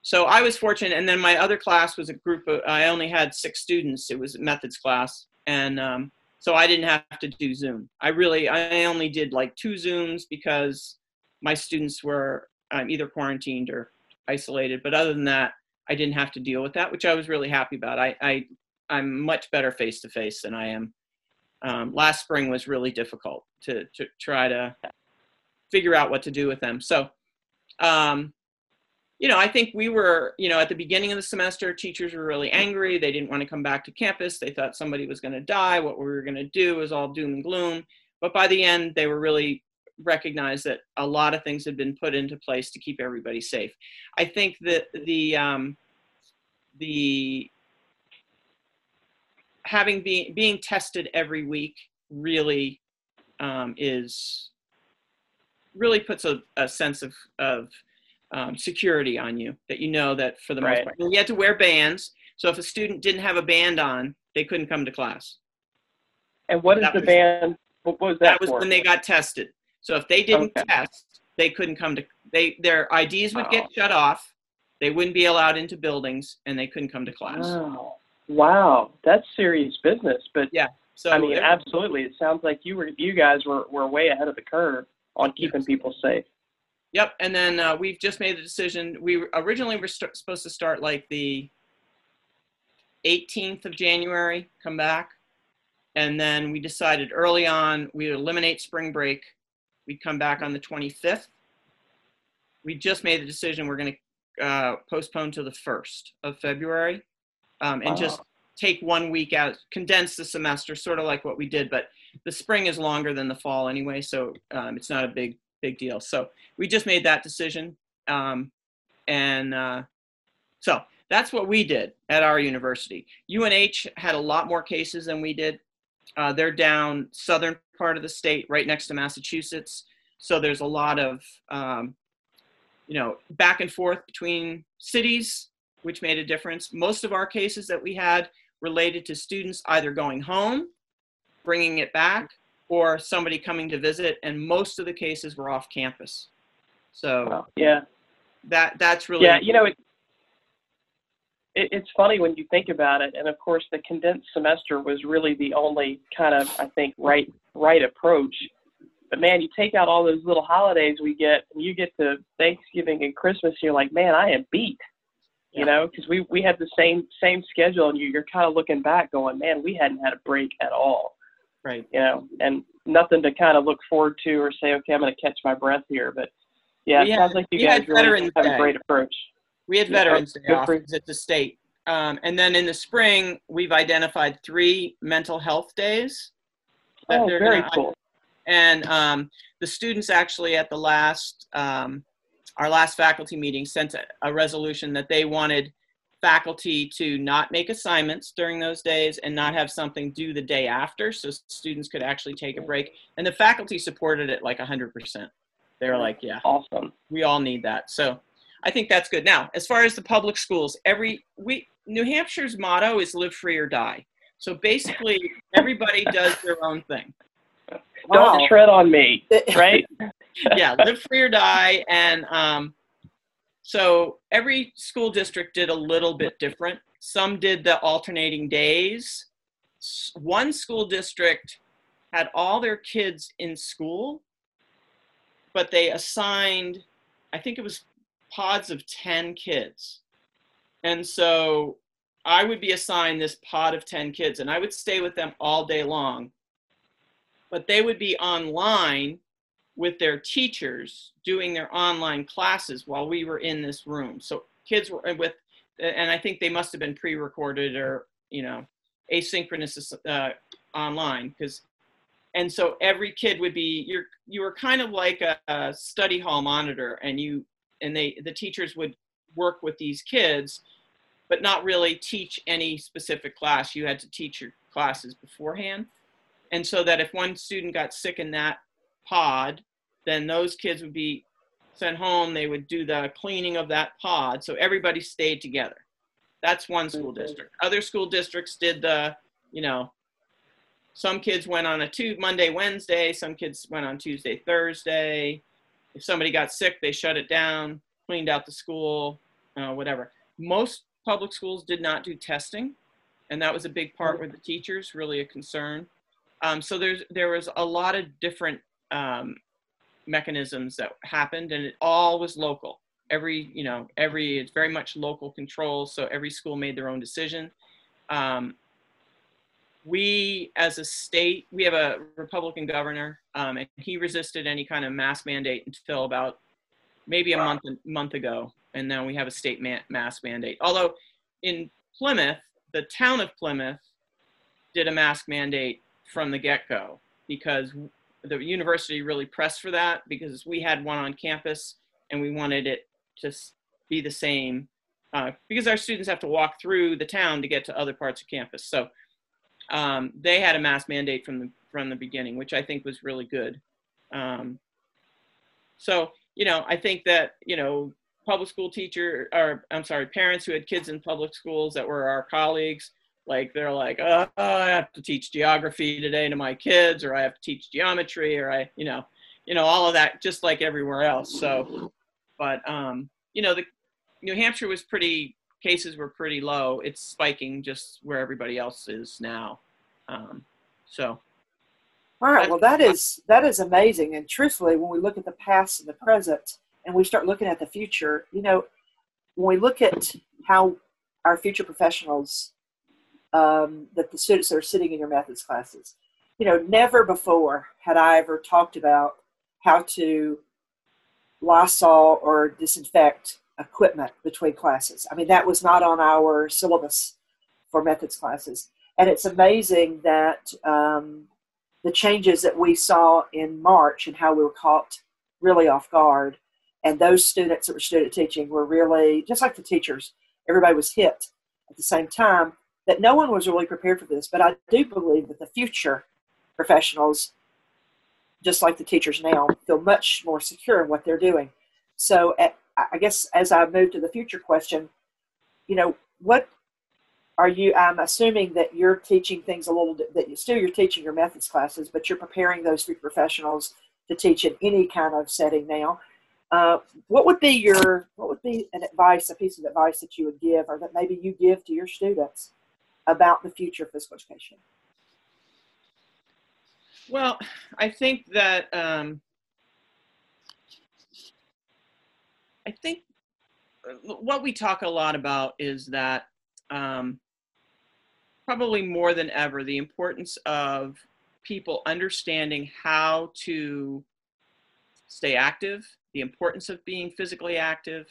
so I was fortunate. And then my other class was a group of, I only had 6 students. It was a methods class. And so I didn't have to do Zoom. I only did like 2 Zooms because my students were either quarantined or isolated. But other than that, I didn't have to deal with that, which I was really happy about. I'm much better face-to-face than I am last spring was really difficult to try to figure out what to do with them. So, you know, I think we were, you know, at the beginning of the semester, teachers were really angry. They didn't want to come back to campus. They thought somebody was going to die. What we were going to do was all doom and gloom. But by the end, they were really recognized that a lot of things had been put into place to keep everybody safe. I think that the having being tested every week really really puts a sense of security on you, that you know that for the most part. And you had to wear bands, so if a student didn't have a band on, they couldn't come to class. And what is the band? What was that? That was when they got tested. So if they didn't test, they couldn't come to. Their IDs would get shut off. They wouldn't be allowed into buildings, and they couldn't come to class. Wow, wow, that's serious business. But yeah, so I mean, absolutely. It sounds like you guys were way ahead of the curve on keeping people safe. Yep, and then we've just made the decision. We originally were supposed to start like the 18th of January, come back, and then we decided early on we would eliminate spring break. We'd come back on the 25th. We just made the decision we're going to postpone to the 1st of February and just take 1 week out, condense the semester, sort of like what we did, but the spring is longer than the fall anyway, so it's not a big deal. So we just made that decision. So that's what we did at our university. UNH had a lot more cases than we did. They're down southern part of the state, right next to Massachusetts. So there's a lot of, you know, back and forth between cities, which made a difference. Most of our cases that we had related to students either going home, bringing it back, or somebody coming to visit, and most of the cases were off campus. So that's really important. You know, it's funny when you think about it, and of course the condensed semester was really the only kind of, I think, right approach. But man, you take out all those little holidays we get, and you get to Thanksgiving and Christmas, and you're like, man, I am beat. You know, because we had the same schedule, and you're kind of looking back going, man, we hadn't had a break at all. Right. You know, and nothing to kind of look forward to or say, okay, I'm going to catch my breath here. But yeah, it sounds like you guys really have a great approach. We had Veterans Day off at the state. And then in the spring, we've identified 3 mental health days. Oh, very cool. And the students actually at the last, our last faculty meeting sent a resolution that they wanted faculty to not make assignments during those days and not have something due the day after, so students could actually take a break. And the faculty supported it like 100%. They were like, yeah, awesome. We all need that. So I think that's good. Now, as far as the public schools, New Hampshire's motto is live free or die. So basically, everybody does their own thing. Don't tread on me, right? Yeah, live free or die. And so every school district did a little bit different. Some did the alternating days. One school district had all their kids in school, but they assigned, I think it was pods of 10 kids. And so I would be assigned this pod of 10 kids, and I would stay with them all day long, but they would be online with their teachers doing their online classes while we were in this room. So kids were with, and I think they must've been pre-recorded or, you know, asynchronous online. And so every kid would be, you were kind of like a study hall monitor, and the teachers would work with these kids, but not really teach any specific class. You had to teach your classes beforehand. And so that if one student got sick in that pod, then those kids would be sent home. They would do the cleaning of that pod. So everybody stayed together. That's one school district. Other school districts did the, you know, some kids went on a Monday, Wednesday. Some kids went on Tuesday, Thursday. If somebody got sick, they shut it down, cleaned out the school, whatever. Most public schools did not do testing. And that was a big part with the teachers, really a concern. So there was a lot of different mechanisms that happened, and it all was local. It's very much local control. So every school made their own decision. we as a state, we have a Republican governor, and he resisted any kind of mask mandate until about maybe a wow. month ago. And now we have a state mask mandate. Although in Plymouth, the town of Plymouth did a mask mandate from the get-go because the university really pressed for that, because we had one on campus and we wanted it to be the same, because our students have to walk through the town to get to other parts of campus. So they had a mask mandate from the beginning, which I think was really good. So, you know, I think that, you know, public school parents who had kids in public schools that were our colleagues, like they're like, oh, I have to teach geography today to my kids, or I have to teach geometry, or I, you know, all of that, just like everywhere else. So, but you know, the New Hampshire was cases were pretty low. It's spiking just where everybody else is now. So. All right. Well, that is amazing. And truthfully, when we look at the past and the present, and we start looking at the future, you know, when we look at how our future professionals, that the students that are sitting in your methods classes, you know, never before had I ever talked about how to Lysol or disinfect equipment between classes. I mean, that was not on our syllabus for methods classes. And it's amazing that the changes that we saw in March and how we were caught really off guard. And those students that were student teaching were really, just like the teachers, everybody was hit at the same time, that no one was really prepared for this. But I do believe that the future professionals, just like the teachers now, feel much more secure in what they're doing. So I guess as I move to the future question, you know, what are you, I'm assuming that you're teaching things a little bit, that you're teaching your methods classes, but you're preparing those future professionals to teach in any kind of setting now. What would be a piece of advice that you would give, or that maybe you give to your students about the future of physical education? Well, I think what we talk a lot about is that probably more than ever, the importance of people understanding how to stay active, the importance of being physically active,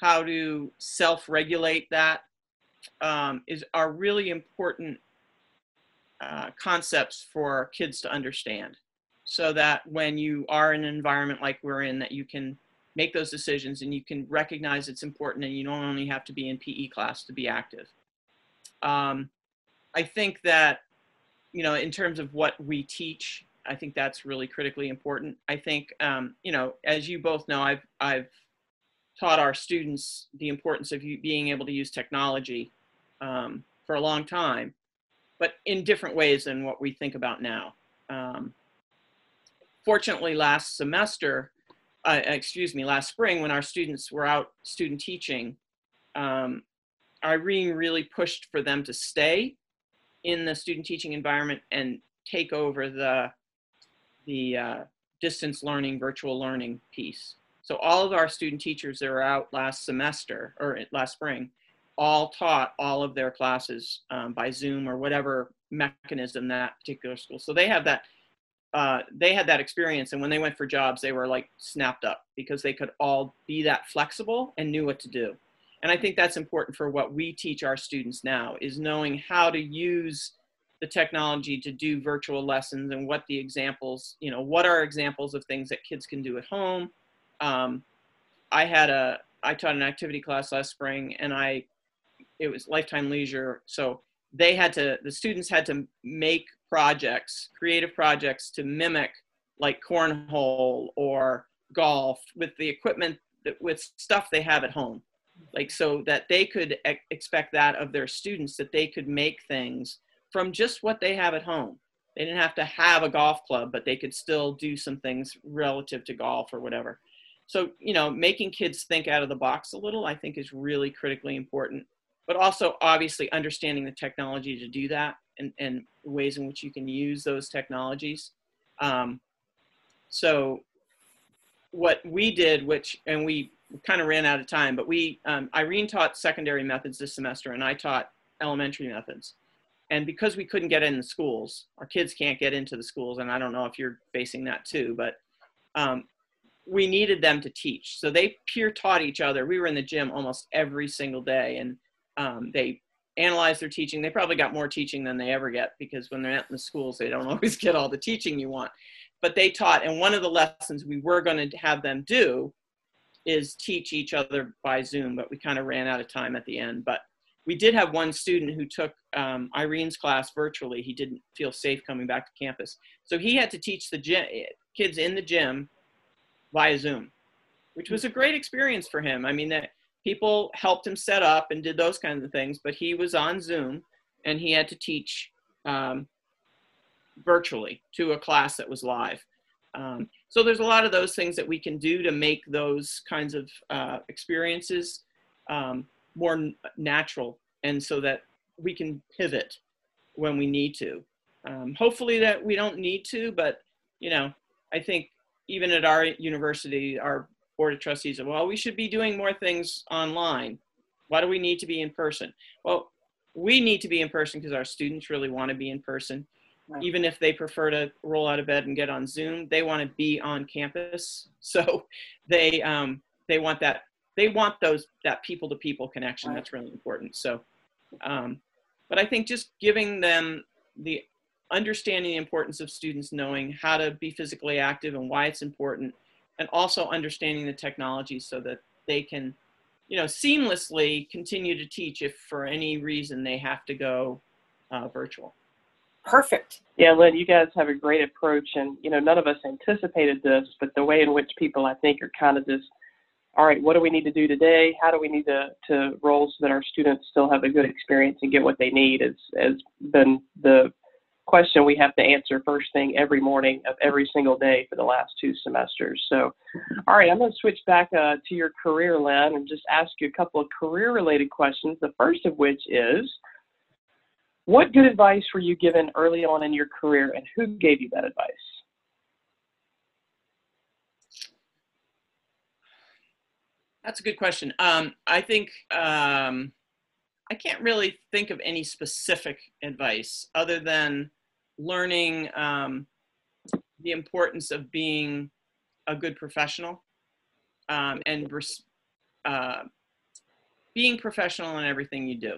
how to self-regulate that, are really important concepts for kids to understand, so that when you are in an environment like we're in, that you can make those decisions and you can recognize it's important, and you don't only have to be in PE class to be active. I think that, you know, in terms of what we teach, I think that's really critically important. I think, you know, as you both know, I've taught our students the importance of being able to use technology for a long time, but in different ways than what we think about now. Fortunately, last spring, when our students were out student teaching, Irene really pushed for them to stay in the student teaching environment and take over the distance learning, virtual learning piece. So all of our student teachers that were out last spring, all taught all of their classes by Zoom or whatever mechanism that particular school. So they have that. They had that experience, and when they went for jobs, they were like snapped up, because they could all be that flexible and knew what to do. And I think that's important for what we teach our students now, is knowing how to use the technology to do virtual lessons, and what the examples, you know, what are examples of things that kids can do at home. I taught an activity class last spring, and it was lifetime leisure. So the students had to make creative projects to mimic like cornhole or golf with the equipment, with stuff they have at home. Like, so that they could expect that of their students, that they could make things from just what they have at home. They didn't have to have a golf club, but they could still do some things relative to golf or whatever. So, you know, making kids think out of the box a little, I think, is really critically important, but also obviously understanding the technology to do that, and ways in which you can use those technologies. So what we did, and we kind of ran out of time, but Irene taught secondary methods this semester, and I taught elementary methods. And because we couldn't get in the schools, our kids can't get into the schools, and I don't know if you're facing that too, but we needed them to teach. So they peer taught each other. We were in the gym almost every single day, and they analyzed their teaching. They probably got more teaching than they ever get, because when they're out in the schools, they don't always get all the teaching you want. But they taught, and one of the lessons we were going to have them do is teach each other by Zoom, but we kind of ran out of time at the end. But we did have one student who took Irene's class virtually. He didn't feel safe coming back to campus. So he had to teach the kids in the gym via Zoom, which was a great experience for him. I mean, that people helped him set up and did those kinds of things, but he was on Zoom and he had to teach virtually to a class that was live. So there's a lot of those things that we can do to make those kinds of experiences more natural, and so that we can pivot when we need to. Hopefully that we don't need to, but you know, I think even at our university, our board of trustees said, well, we should be doing more things online. Why do we need to be in person? Well, we need to be in person because our students really want to be in person. Right. Even if they prefer to roll out of bed and get on Zoom, they want to be on campus. So they want that. They want that people-to-people connection. That's really important. So, but I think just giving them the understanding the importance of students knowing how to be physically active and why it's important, and also understanding the technology so that they can, you know, seamlessly continue to teach if for any reason they have to go virtual. Perfect. Yeah, Lynn, you guys have a great approach, and you know, none of us anticipated this, but the way in which people, I think, are kind of just, all right, what do we need to do today? How do we need to roll so that our students still have a good experience and get what they need has been the question we have to answer first thing every morning of every single day for the last two semesters. So, all right, I'm going to switch back to your career, Lynn, and just ask you a couple of career-related questions, the first of which is, what good advice were you given early on in your career, and who gave you that advice? That's a good question. I think I can't really think of any specific advice other than learning the importance of being a good professional and being professional in everything you do.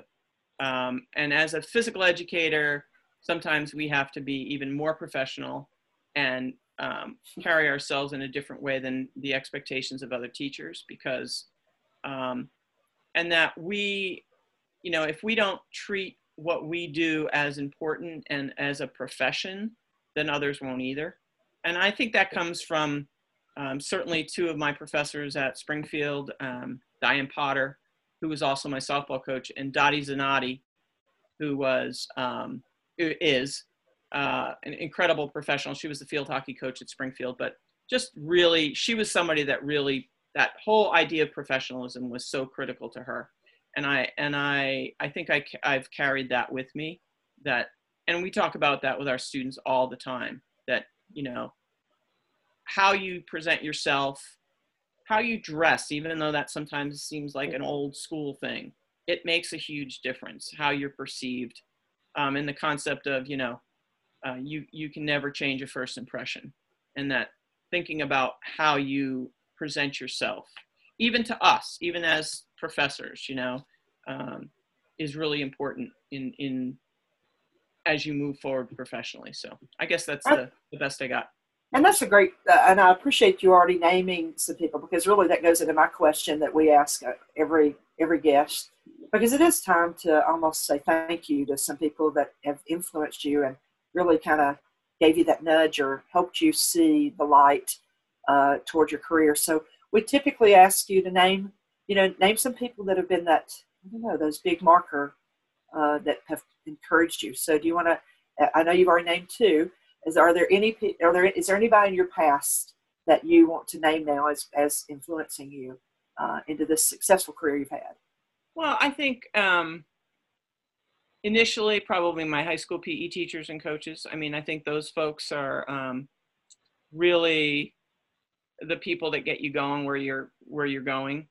And as a physical educator, sometimes we have to be even more professional and carry ourselves in a different way than the expectations of other teachers, because, and that we, you know, if we don't treat what we do as important and as a profession, then others won't either. And I think that comes from certainly two of my professors at Springfield, Diane Potter, who was also my softball coach, and Dottie Zanotti, who was, is an incredible professional. She was the field hockey coach at Springfield, but just really, she was somebody that really, that whole idea of professionalism was so critical to her. And I think I've carried that with me, that, and we talk about that with our students all the time, that, you know, how you present yourself, how you dress, even though that sometimes seems like an old school thing, it makes a huge difference how you're perceived. In the concept of, you know, you can never change a first impression, and that thinking about how you present yourself, even to us, even as professors, you know, is really important in as you move forward professionally. So I guess that's the best I got. And that's a great, and I appreciate you already naming some people, because really that goes into my question that we ask every guest, because it is time to almost say thank you to some people that have influenced you and really kind of gave you that nudge or helped you see the light toward your career. So we typically ask you to name, you know, name some people that have been that, I don't know, those big marker that have encouraged you. So do you want to, I know you've already named two. Is there anybody in your past that you want to name now as influencing you into this successful career you've had? Well, I think initially probably my high school PE teachers and coaches. I mean, I think those folks are really the people that get you going where you're going.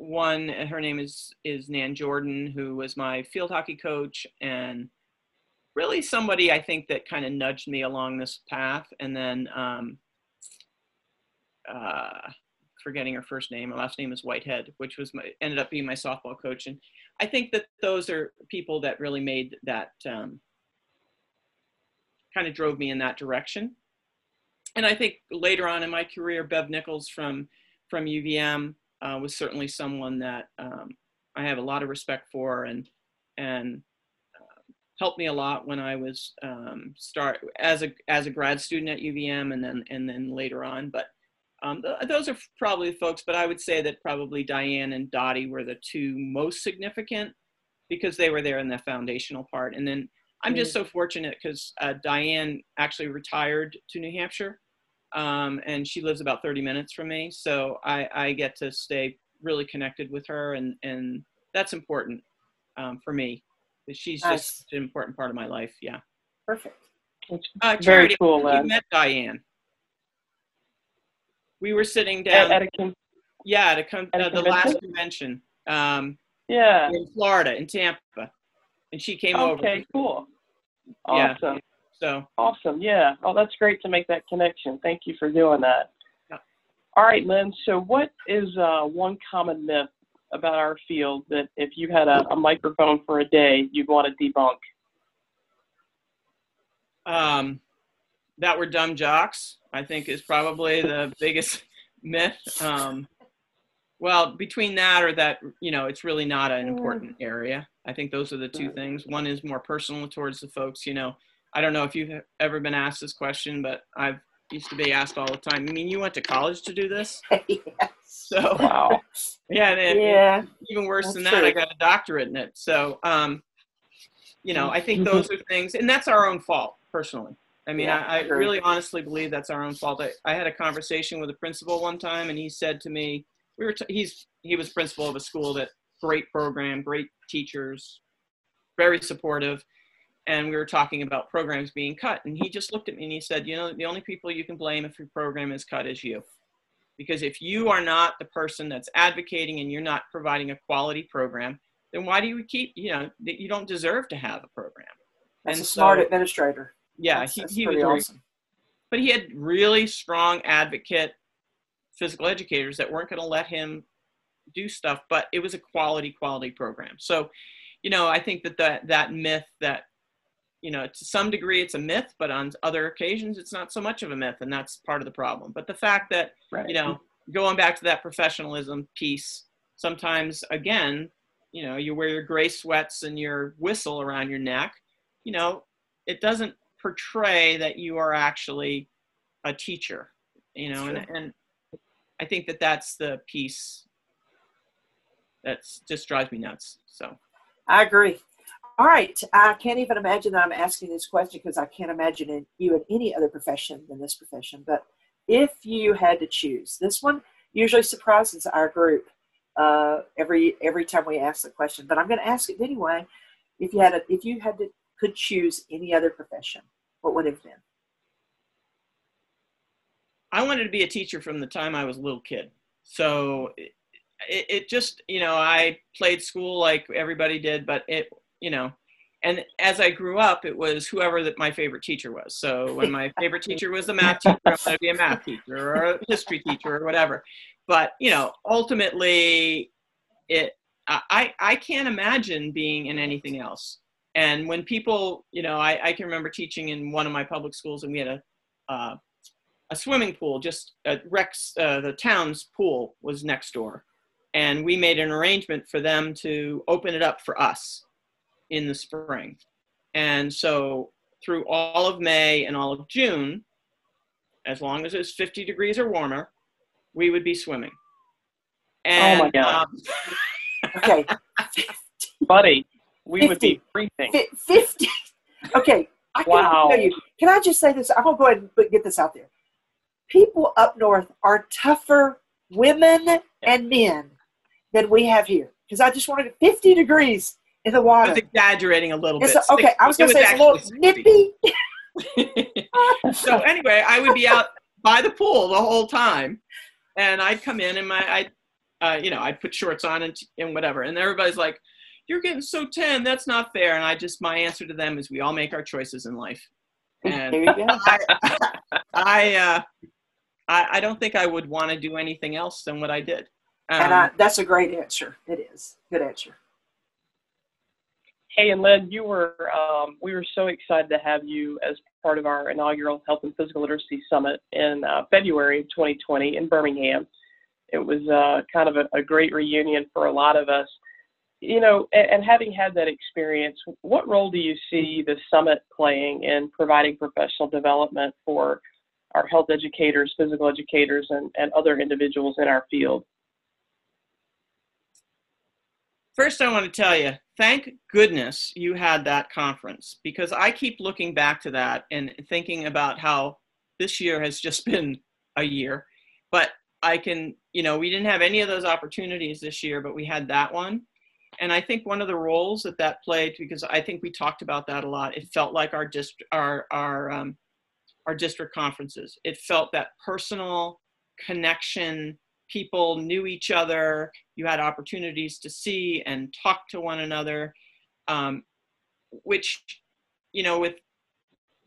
one, her name is Nan Jordan, who was my field hockey coach and really somebody I think that kind of nudged me along this path. And then forgetting her first name, her last name is Whitehead, which was ended up being my softball coach. And I think that those are people that really made that, kind of drove me in that direction. And I think later on in my career, Bev Nichols from UVM was certainly someone that I have a lot of respect for, and helped me a lot when I was as a grad student at UVM, and then later on. But those are probably the folks. But I would say that probably Diane and Dottie were the two most significant, because they were there in the foundational part. And then I'm just so fortunate because Diane actually retired to New Hampshire, and she lives about 30 minutes from me. So I get to stay really connected with her, and that's important for me. She's nice. Just an important part of my life. Yeah. Perfect. Charity, very cool. We met Diane. We were sitting down at the last convention. In Florida, in Tampa. And she came over. Okay, cool. Awesome. Yeah. So awesome. Yeah. Oh, that's great to make that connection. Thank you for doing that. Yeah. All right, Lynn. So what is one common myth about our field that if you had a microphone for a day, you'd want to debunk? That we're dumb jocks, I think, is probably the biggest myth. Well, between that or that, it's really not an important area. I think those are the two things. One is more personal towards the folks. I don't know if you've ever been asked this question, but I've used to be asked all the time. You went to college to do this? Yes. So, wow. Yeah. And even worse than that, true. I got a doctorate in it. So, I think those are things, and that's our own fault personally. I really honestly believe that's our own fault. I had a conversation with a principal one time, and he said to me, he was principal of a school that great program, great teachers, very supportive. And we were talking about programs being cut. And he just looked at me and he said, the only people you can blame if your program is cut is you. Because if you are not the person that's advocating and you're not providing a quality program, then why do you keep, you don't deserve to have a program. That's a smart administrator. Yeah, he was awesome. But he had really strong advocate physical educators that weren't going to let him do stuff, but it was a quality program. So, I think that myth that, to some degree it's a myth, but on other occasions, it's not so much of a myth, and that's part of the problem. But the fact that, going back to that professionalism piece, sometimes again, you wear your gray sweats and your whistle around your neck, it doesn't portray that you are actually a teacher, sure. and I think that's the piece that's just drives me nuts. So I agree. All right. I can't even imagine that I'm asking this question because I can't imagine you in any other profession than this profession. But if you had to choose, this one usually surprises our group every time we ask the question. But I'm going to ask it anyway. If you could choose any other profession, what would it have been? I wanted to be a teacher from the time I was a little kid. So it just, I played school like everybody did, but and as I grew up, it was whoever that my favorite teacher was. So when my favorite teacher was a math teacher, I wanted to be a math teacher or a history teacher or whatever. But, ultimately I can't imagine being in anything else. And when people, I can remember teaching in one of my public schools, and we had a swimming pool, just the town's pool was next door. And we made an arrangement for them to open it up for us in the spring. And so through all of May and all of June, as long as it was 50 degrees or warmer, we would be swimming. And, oh my God. Okay. Buddy, we would be freezing. 50. Okay. Wow. Can I just say this? I'm going to go ahead and get this out there. People up north are tougher women and men than we have here. Because I just wanted 50 degrees in the water. I was exaggerating a little bit. Okay, I was going to say it's a little nippy. So anyway, I would be out by the pool the whole time. And I'd come in and you know, I'd put shorts on and whatever. And everybody's like, you're getting so tan, that's not fair. And I just, my answer to them is we all make our choices in life. And I don't think I would want to do anything else than what I did. And that's a great answer. It is. Good answer. Hey, and Lynn, you were, we were so excited to have you as part of our inaugural Health and Physical Literacy Summit in February of 2020 in Birmingham. It was kind of a great reunion for a lot of us. You know, and having had that experience, what role do you see the summit playing in providing professional development for our health educators, physical educators, and other individuals in our field? First, I want to tell you, thank goodness you had that conference, because I keep looking back to that and thinking about how this year has just been a year. But I can, you know, we didn't have any of those opportunities this year, but we had that one. And I think one of the roles that that played, because I think we talked about that a lot, it felt like our district conferences. It felt that personal connection. People knew each other. You had opportunities to see and talk to one another, which, you know, with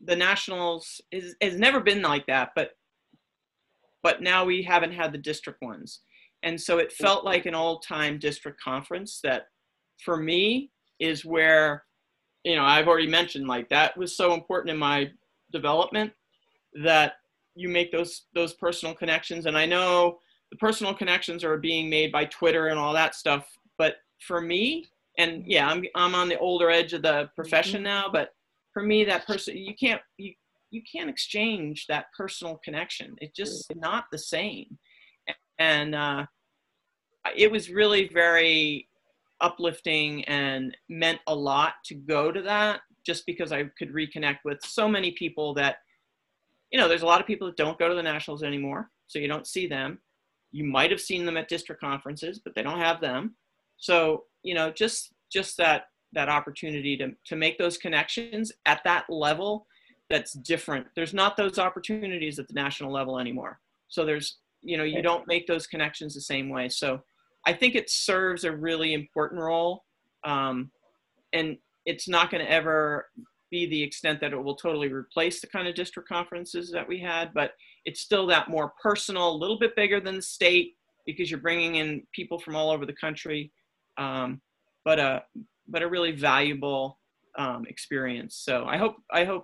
the nationals has never been like that. But now we haven't had the district ones. And so it felt like an old-time district conference that, for me, is where, you know, I've already mentioned, like, that was so important in my development, that you make those personal connections. And I know the personal connections are being made by Twitter and all that stuff. But for me, and yeah, I'm on the older edge of the profession now, but for me, that person, you can't exchange that personal connection. It's just not the same. And it was really very uplifting and meant a lot to go to that, just because I could reconnect with so many people that, you know, there's a lot of people that don't go to the nationals anymore. So you don't see them. You might have seen them at district conferences, but they don't have them. So, you know, just that opportunity to make those connections at that level, that's different. There's not those opportunities at the national level anymore. So there's, you know, you don't make those connections the same way. So I think it serves a really important role. And it's not going to ever be the extent that it will totally replace the kind of district conferences that we had, but it's still that more personal, a little bit bigger than the state, because you're bringing in people from all over the country, but a really valuable experience. So I hope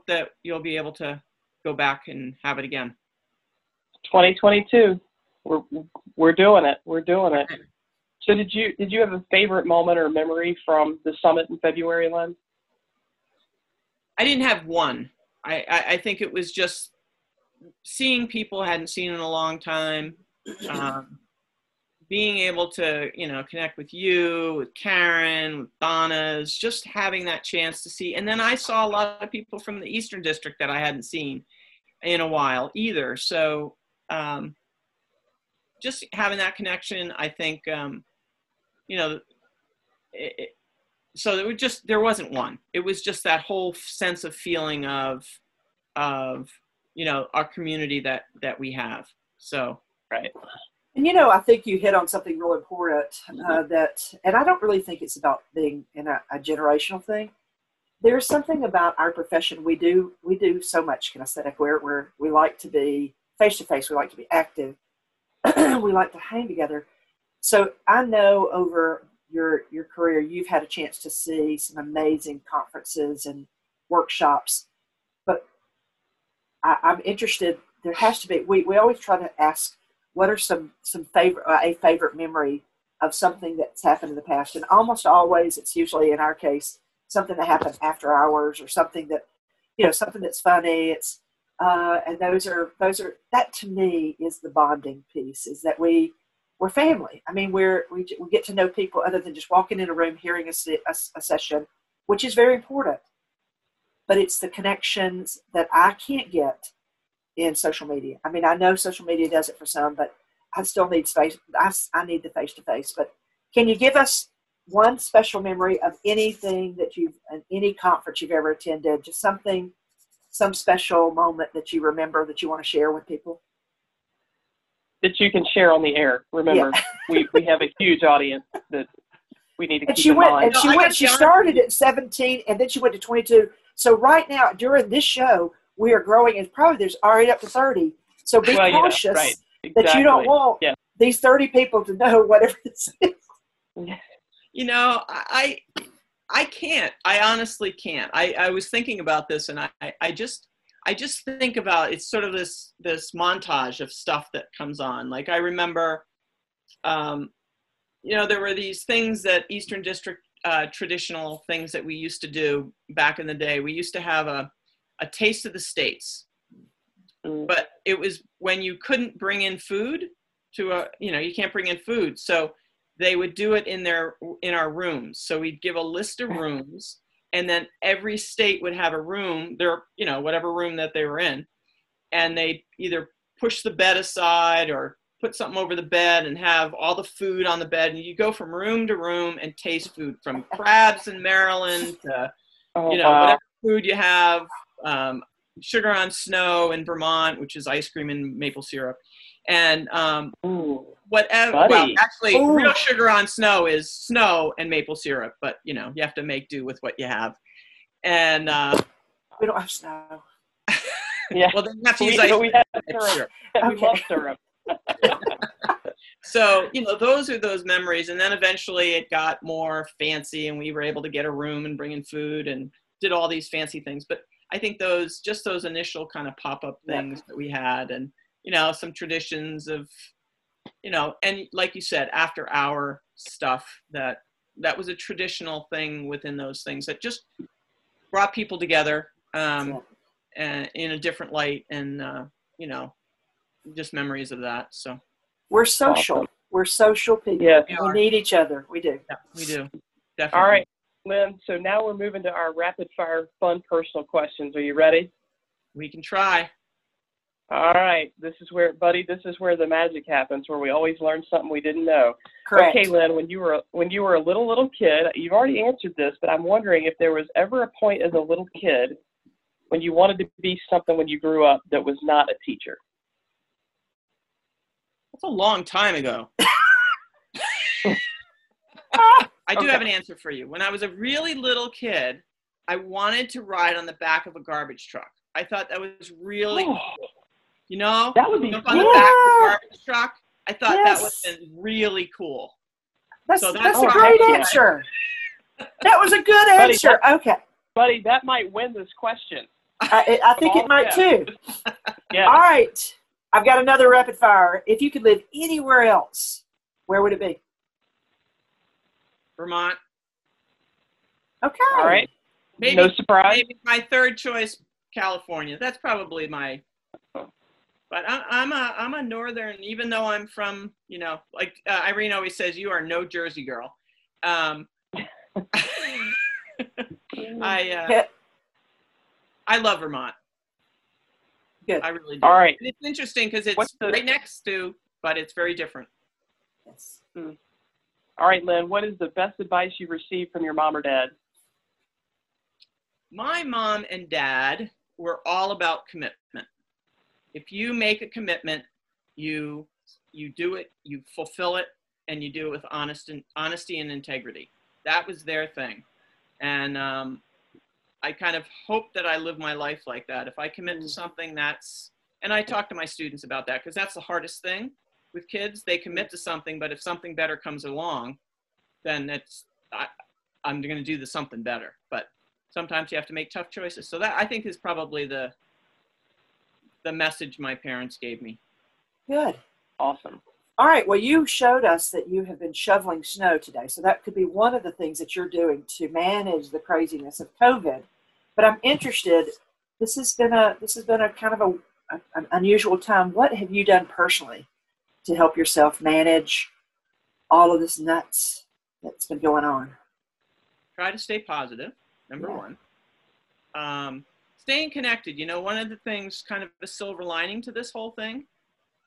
that you'll be able to go back and have it again. 2022. We're doing it. We're doing it. So did you have a favorite moment or memory from the summit in February, Lynn? I didn't have one. I think it was just seeing people I hadn't seen in a long time, being able to, you know, connect with you, with Karen, with Donna's, just having that chance to see. And then I saw a lot of people from the Eastern District that I hadn't seen in a while either. So, just having that connection, I think, you know, so it was just, there wasn't one. It was just that whole sense of feeling of, you know, our community that we have. So, right. And, you know, I think you hit on something real important and I don't really think it's about being in a generational thing. There's something about our profession. We do so much kinesthetic. We like to be face to face. We like to be active. We like to hang together. So I know over your career, you've had a chance to see some amazing conferences and workshops, but I'm interested. There has to be, we always try to ask, what are a favorite memory of something that's happened in the past? And almost always it's usually, in our case, something that happened after hours or something that, you know, something that's funny. It's, and those are, that to me is the bonding piece, is that we're family. I mean, we get to know people other than just walking in a room, hearing a session, which is very important, but it's the connections that I can't get in social media. I mean, I know social media does it for some, but I still need space. I need the face-to-face, but can you give us one special memory of anything that any conference you've ever attended, just something, some special moment that you remember that you want to share with people? that you can share on the air. Remember, yeah. we have a huge audience that we need to and keep she in went, mind. And she started at 17, and then she went to 22. So right now, during this show, we are growing, and probably there's already up to 30. So be cautious that you don't want these 30 people to know whatever this is. You know, I can't. I honestly can't. I was thinking about this, and I just think about, it's sort of this montage of stuff that comes on. Like I remember, you know, there were these things that Eastern District traditional things that we used to do back in the day. We used to have a taste of the states, but it was when you couldn't bring in food to you can't bring in food. So they would do it in our rooms. So we'd give a list of rooms, and then every state would have a room, whatever room that they were in, and they'd either push the bed aside or put something over the bed and have all the food on the bed. And you go from room to room and taste food, from crabs in Maryland to, whatever food you have, sugar on snow in Vermont, which is ice cream and maple syrup. And real sugar on snow is snow and maple syrup, but you have to make do with what you have. And we don't have snow. Yeah. Well, then you have to use ice cream. We have syrup. Okay. We love syrup. So those are those memories. And then eventually it got more fancy, and we were able to get a room and bring in food and did all these fancy things. But I think those initial kind of pop-up things that we had, and some traditions of and like you said, after hour stuff, that was a traditional thing within those things that just brought people together and in a different light, and just memories of that. So we're social. Awesome. We're social people. Yes, we need each other. We do. Yeah, we do. Definitely. All right, Lynn. So now we're moving to our rapid fire fun personal questions. Are you ready? We can try. All right. This is where the magic happens, where we always learn something we didn't know. Correct. Okay, Lynn, when you were a little kid, you've already answered this, but I'm wondering if there was ever a point as a little kid when you wanted to be something when you grew up that was not a teacher. That's a long time ago. I do have an answer for you. When I was a really little kid, I wanted to ride on the back of a garbage truck. I thought that was really cool. That would be on the back of a garbage truck. I thought that would have been really cool. That's a great answer. That was a good answer. Buddy, that might win this question. I think it might too. Yeah. All right. I've got another rapid fire. If you could live anywhere else, where would it be? Vermont. Okay. All right. Maybe, no surprise. Maybe my third choice, California. That's probably my. But I'm a northern, even though I'm from, like Irene always says, you are no Jersey girl. I love Vermont. Good. I really do. All right. And it's interesting because it's right next to, but it's very different. Yes. Mm. All right, Lynn, what is the best advice you received from your mom or dad? My mom and dad were all about commitment. If you make a commitment, you do it, you fulfill it, and you do it with honesty and integrity. That was their thing. And I kind of hope that I live my life like that. If I commit to something, and I talk to my students about that, because that's the hardest thing with kids. They commit to something, but if something better comes along, then I'm going to do the something better. But sometimes you have to make tough choices. So that, I think, is probably the message my parents gave me. Good. Awesome. All right. Well, you showed us that you have been shoveling snow today. So that could be one of the things that you're doing to manage the craziness of COVID. But I'm interested, this has been a kind of an unusual time. What have you done personally to help yourself manage all of this nuts that's been going on? Try to stay positive, number one. Staying connected. One of the things, kind of a silver lining to this whole thing,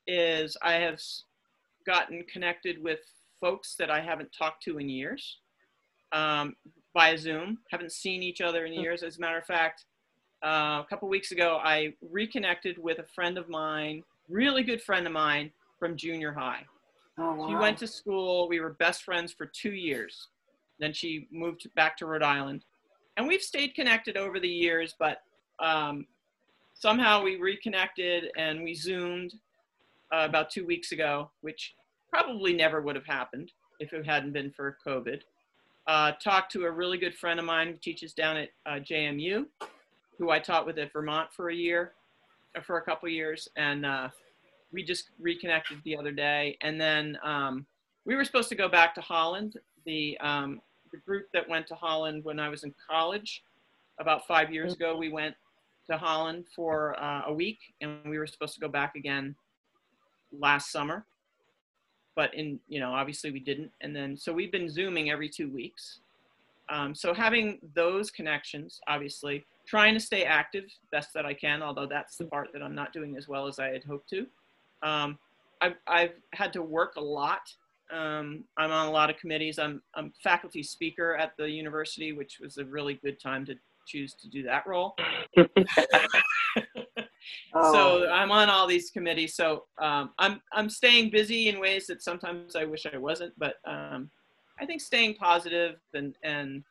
is I have gotten connected with folks that I haven't talked to in years via Zoom. Haven't seen each other in years. As a matter of fact, a couple weeks ago, I reconnected with a friend of mine, really good friend of mine from junior high. Oh, wow. She went to school. We were best friends for 2 years. Then she moved back to Rhode Island. And we've stayed connected over the years, but somehow we reconnected and we Zoomed about 2 weeks ago, which probably never would have happened if it hadn't been for COVID. Talked to a really good friend of mine who teaches down at JMU, who I taught with at Vermont for a year, for a couple years. And we just reconnected the other day. And then we were supposed to go back to Holland. The group that went to Holland when I was in college, about 5 years ago, we went to Holland for a week, and we were supposed to go back again last summer. But obviously we didn't. And then, so we've been Zooming every 2 weeks. So having those connections, obviously, trying to stay active best that I can, although that's the part that I'm not doing as well as I had hoped to. I've had to work a lot. I'm on a lot of committees. I'm faculty speaker at the university, which was a really good time to choose to do that role. So I'm on all these committees. So I'm staying busy in ways that sometimes I wish I wasn't, but I think staying positive and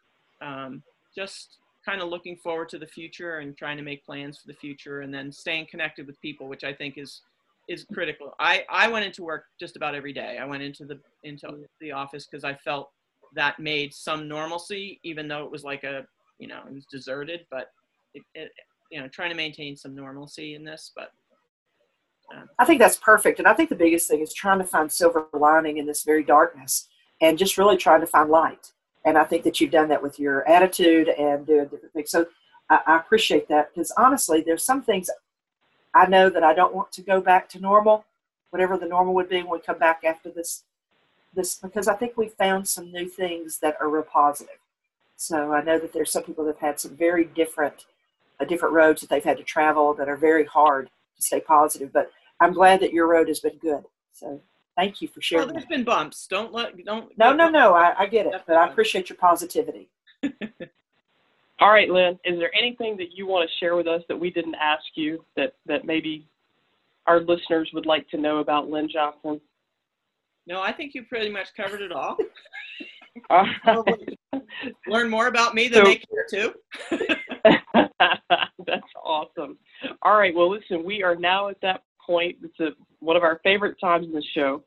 just kind of looking forward to the future and trying to make plans for the future, and then staying connected with people, which I think is critical. I went into work just about every day. I went into the office because I felt that made some normalcy, even though it was like it was deserted, but it trying to maintain some normalcy in this, but. I think that's perfect. And I think the biggest thing is trying to find silver lining in this very darkness and just really trying to find light. And I think that you've done that with your attitude and doing different things. So I appreciate that, because honestly, there's some things I know that I don't want to go back to normal, whatever the normal would be when we come back after this, because I think we found some new things that are real positive. So I know that there's some people that have had some very different roads that they've had to travel that are very hard to stay positive, but I'm glad that your road has been good. So thank you for sharing. Well, there's been bumps. No. I get it, but I appreciate your positivity. All right, Lynn, is there anything that you want to share with us that we didn't ask you that maybe our listeners would like to know about Lynn Johnson? No, I think you pretty much covered it all. All right. Learn more about me than they care to. That's awesome. All right. Well, listen, we are now at that point. It's one of our favorite times in the show.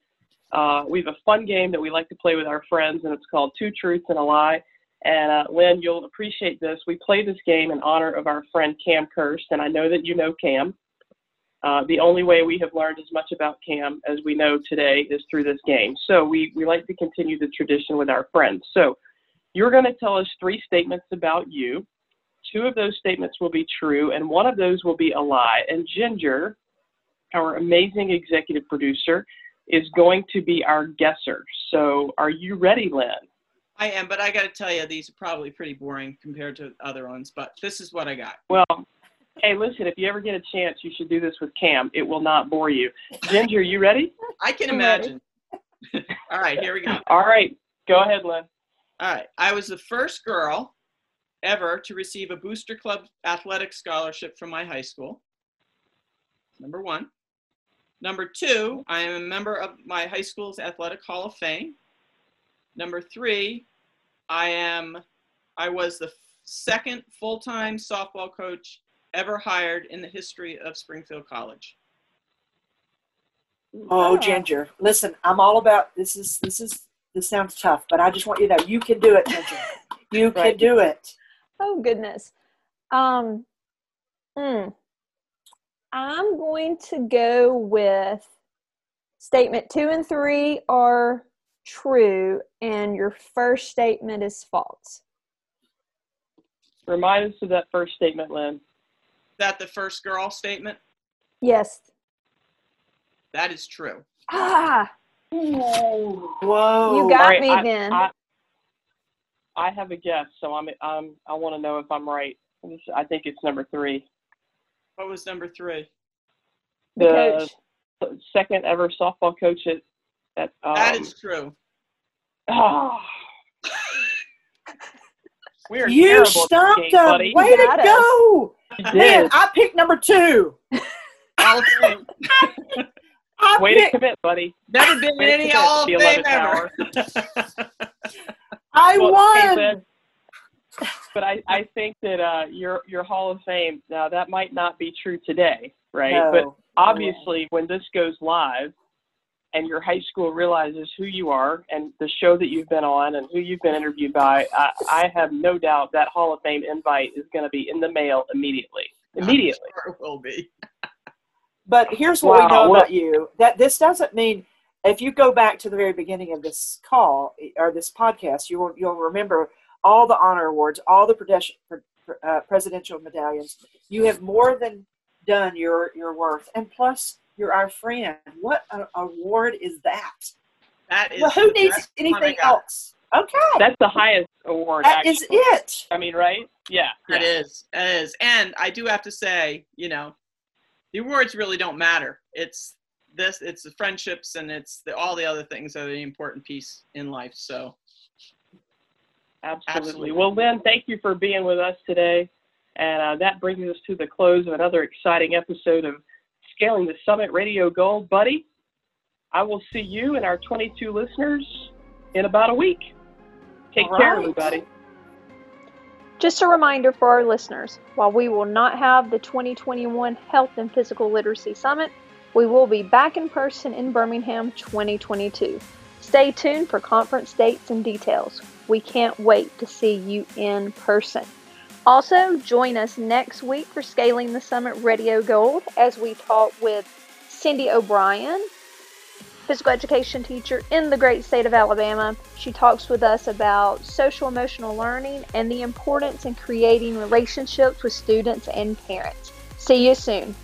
We have a fun game that we like to play with our friends, and it's called Two Truths and a Lie. And Lynn, you'll appreciate this. We play this game in honor of our friend Cam Kirst, and I know that you know Cam. The only way we have learned as much about Cam as we know today is through this game. So we like to continue the tradition with our friends. So you're going to tell us three statements about you. Two of those statements will be true, and one of those will be a lie. And Ginger, our amazing executive producer, is going to be our guesser. So are you ready, Lynn? I am, but I got to tell you, these are probably pretty boring compared to other ones, but this is what I got. Well, hey, listen, if you ever get a chance, you should do this with Cam. It will not bore you. Ginger, you ready? I can imagine. All right, here we go. All right, go ahead, Lynn. All right, I was the first girl ever to receive a Booster Club athletic scholarship from my high school. Number one. Number two, I am a member of my high school's Athletic Hall of Fame. Number three, I was the second full-time softball coach ever hired in the history of Springfield College. Oh, Ginger, listen, I'm all about, this sounds tough, but I just want you to know, you can do it, Ginger. You can do it. Oh, goodness. I'm going to go with statement 2 and 3 are true, and your first statement is false. Remind us of that first statement, Lynn. That the first girl statement? Yes. That is true. Ah! Whoa! You got right, me then. I have a guess, so I want to know if I'm right. I think it's number 3. What was number 3? The second ever softball coach at that is true. Oh. We are you stumped game, up. Buddy. Way to go. Man, I picked number 2. Way to commit, buddy. Never been in any all day ever. I won. But I think that your Hall of Fame, now that might not be true today, right? No. But obviously when this goes live and your high school realizes who you are and the show that you've been on and who you've been interviewed by, I have no doubt that Hall of Fame invite is going to be in the mail immediately. Immediately. I'm sure it will be. But here's what we know about you. That this doesn't mean, if you go back to the very beginning of this call or this podcast, you'll remember all the honor awards, all the presidential medallions. You have more than done your worth. And plus, you're our friend. What an award is that? That is. Well, who needs anything else? Okay. That's the highest award. That is it. I mean, right? Yeah. That is. It is. And I do have to say, you know, the awards really don't matter. It's the friendships and it's all the other things that are the important piece in life. So. Absolutely. Well, Lynn, thank you for being with us today. And that brings us to the close of another exciting episode of Scaling the Summit Radio Goal. Buddy, I will see you and our 22 listeners in about a week. Take care, everybody. Just a reminder for our listeners, while we will not have the 2021 Health and Physical Literacy Summit, we will be back in person in Birmingham 2022. Stay tuned for conference dates and details. We can't wait to see you in person. Also, join us next week for Scaling the Summit Radio Gold as we talk with Cindy O'Brien, physical education teacher in the great state of Alabama. She talks with us about social emotional learning and the importance in creating relationships with students and parents. See you soon.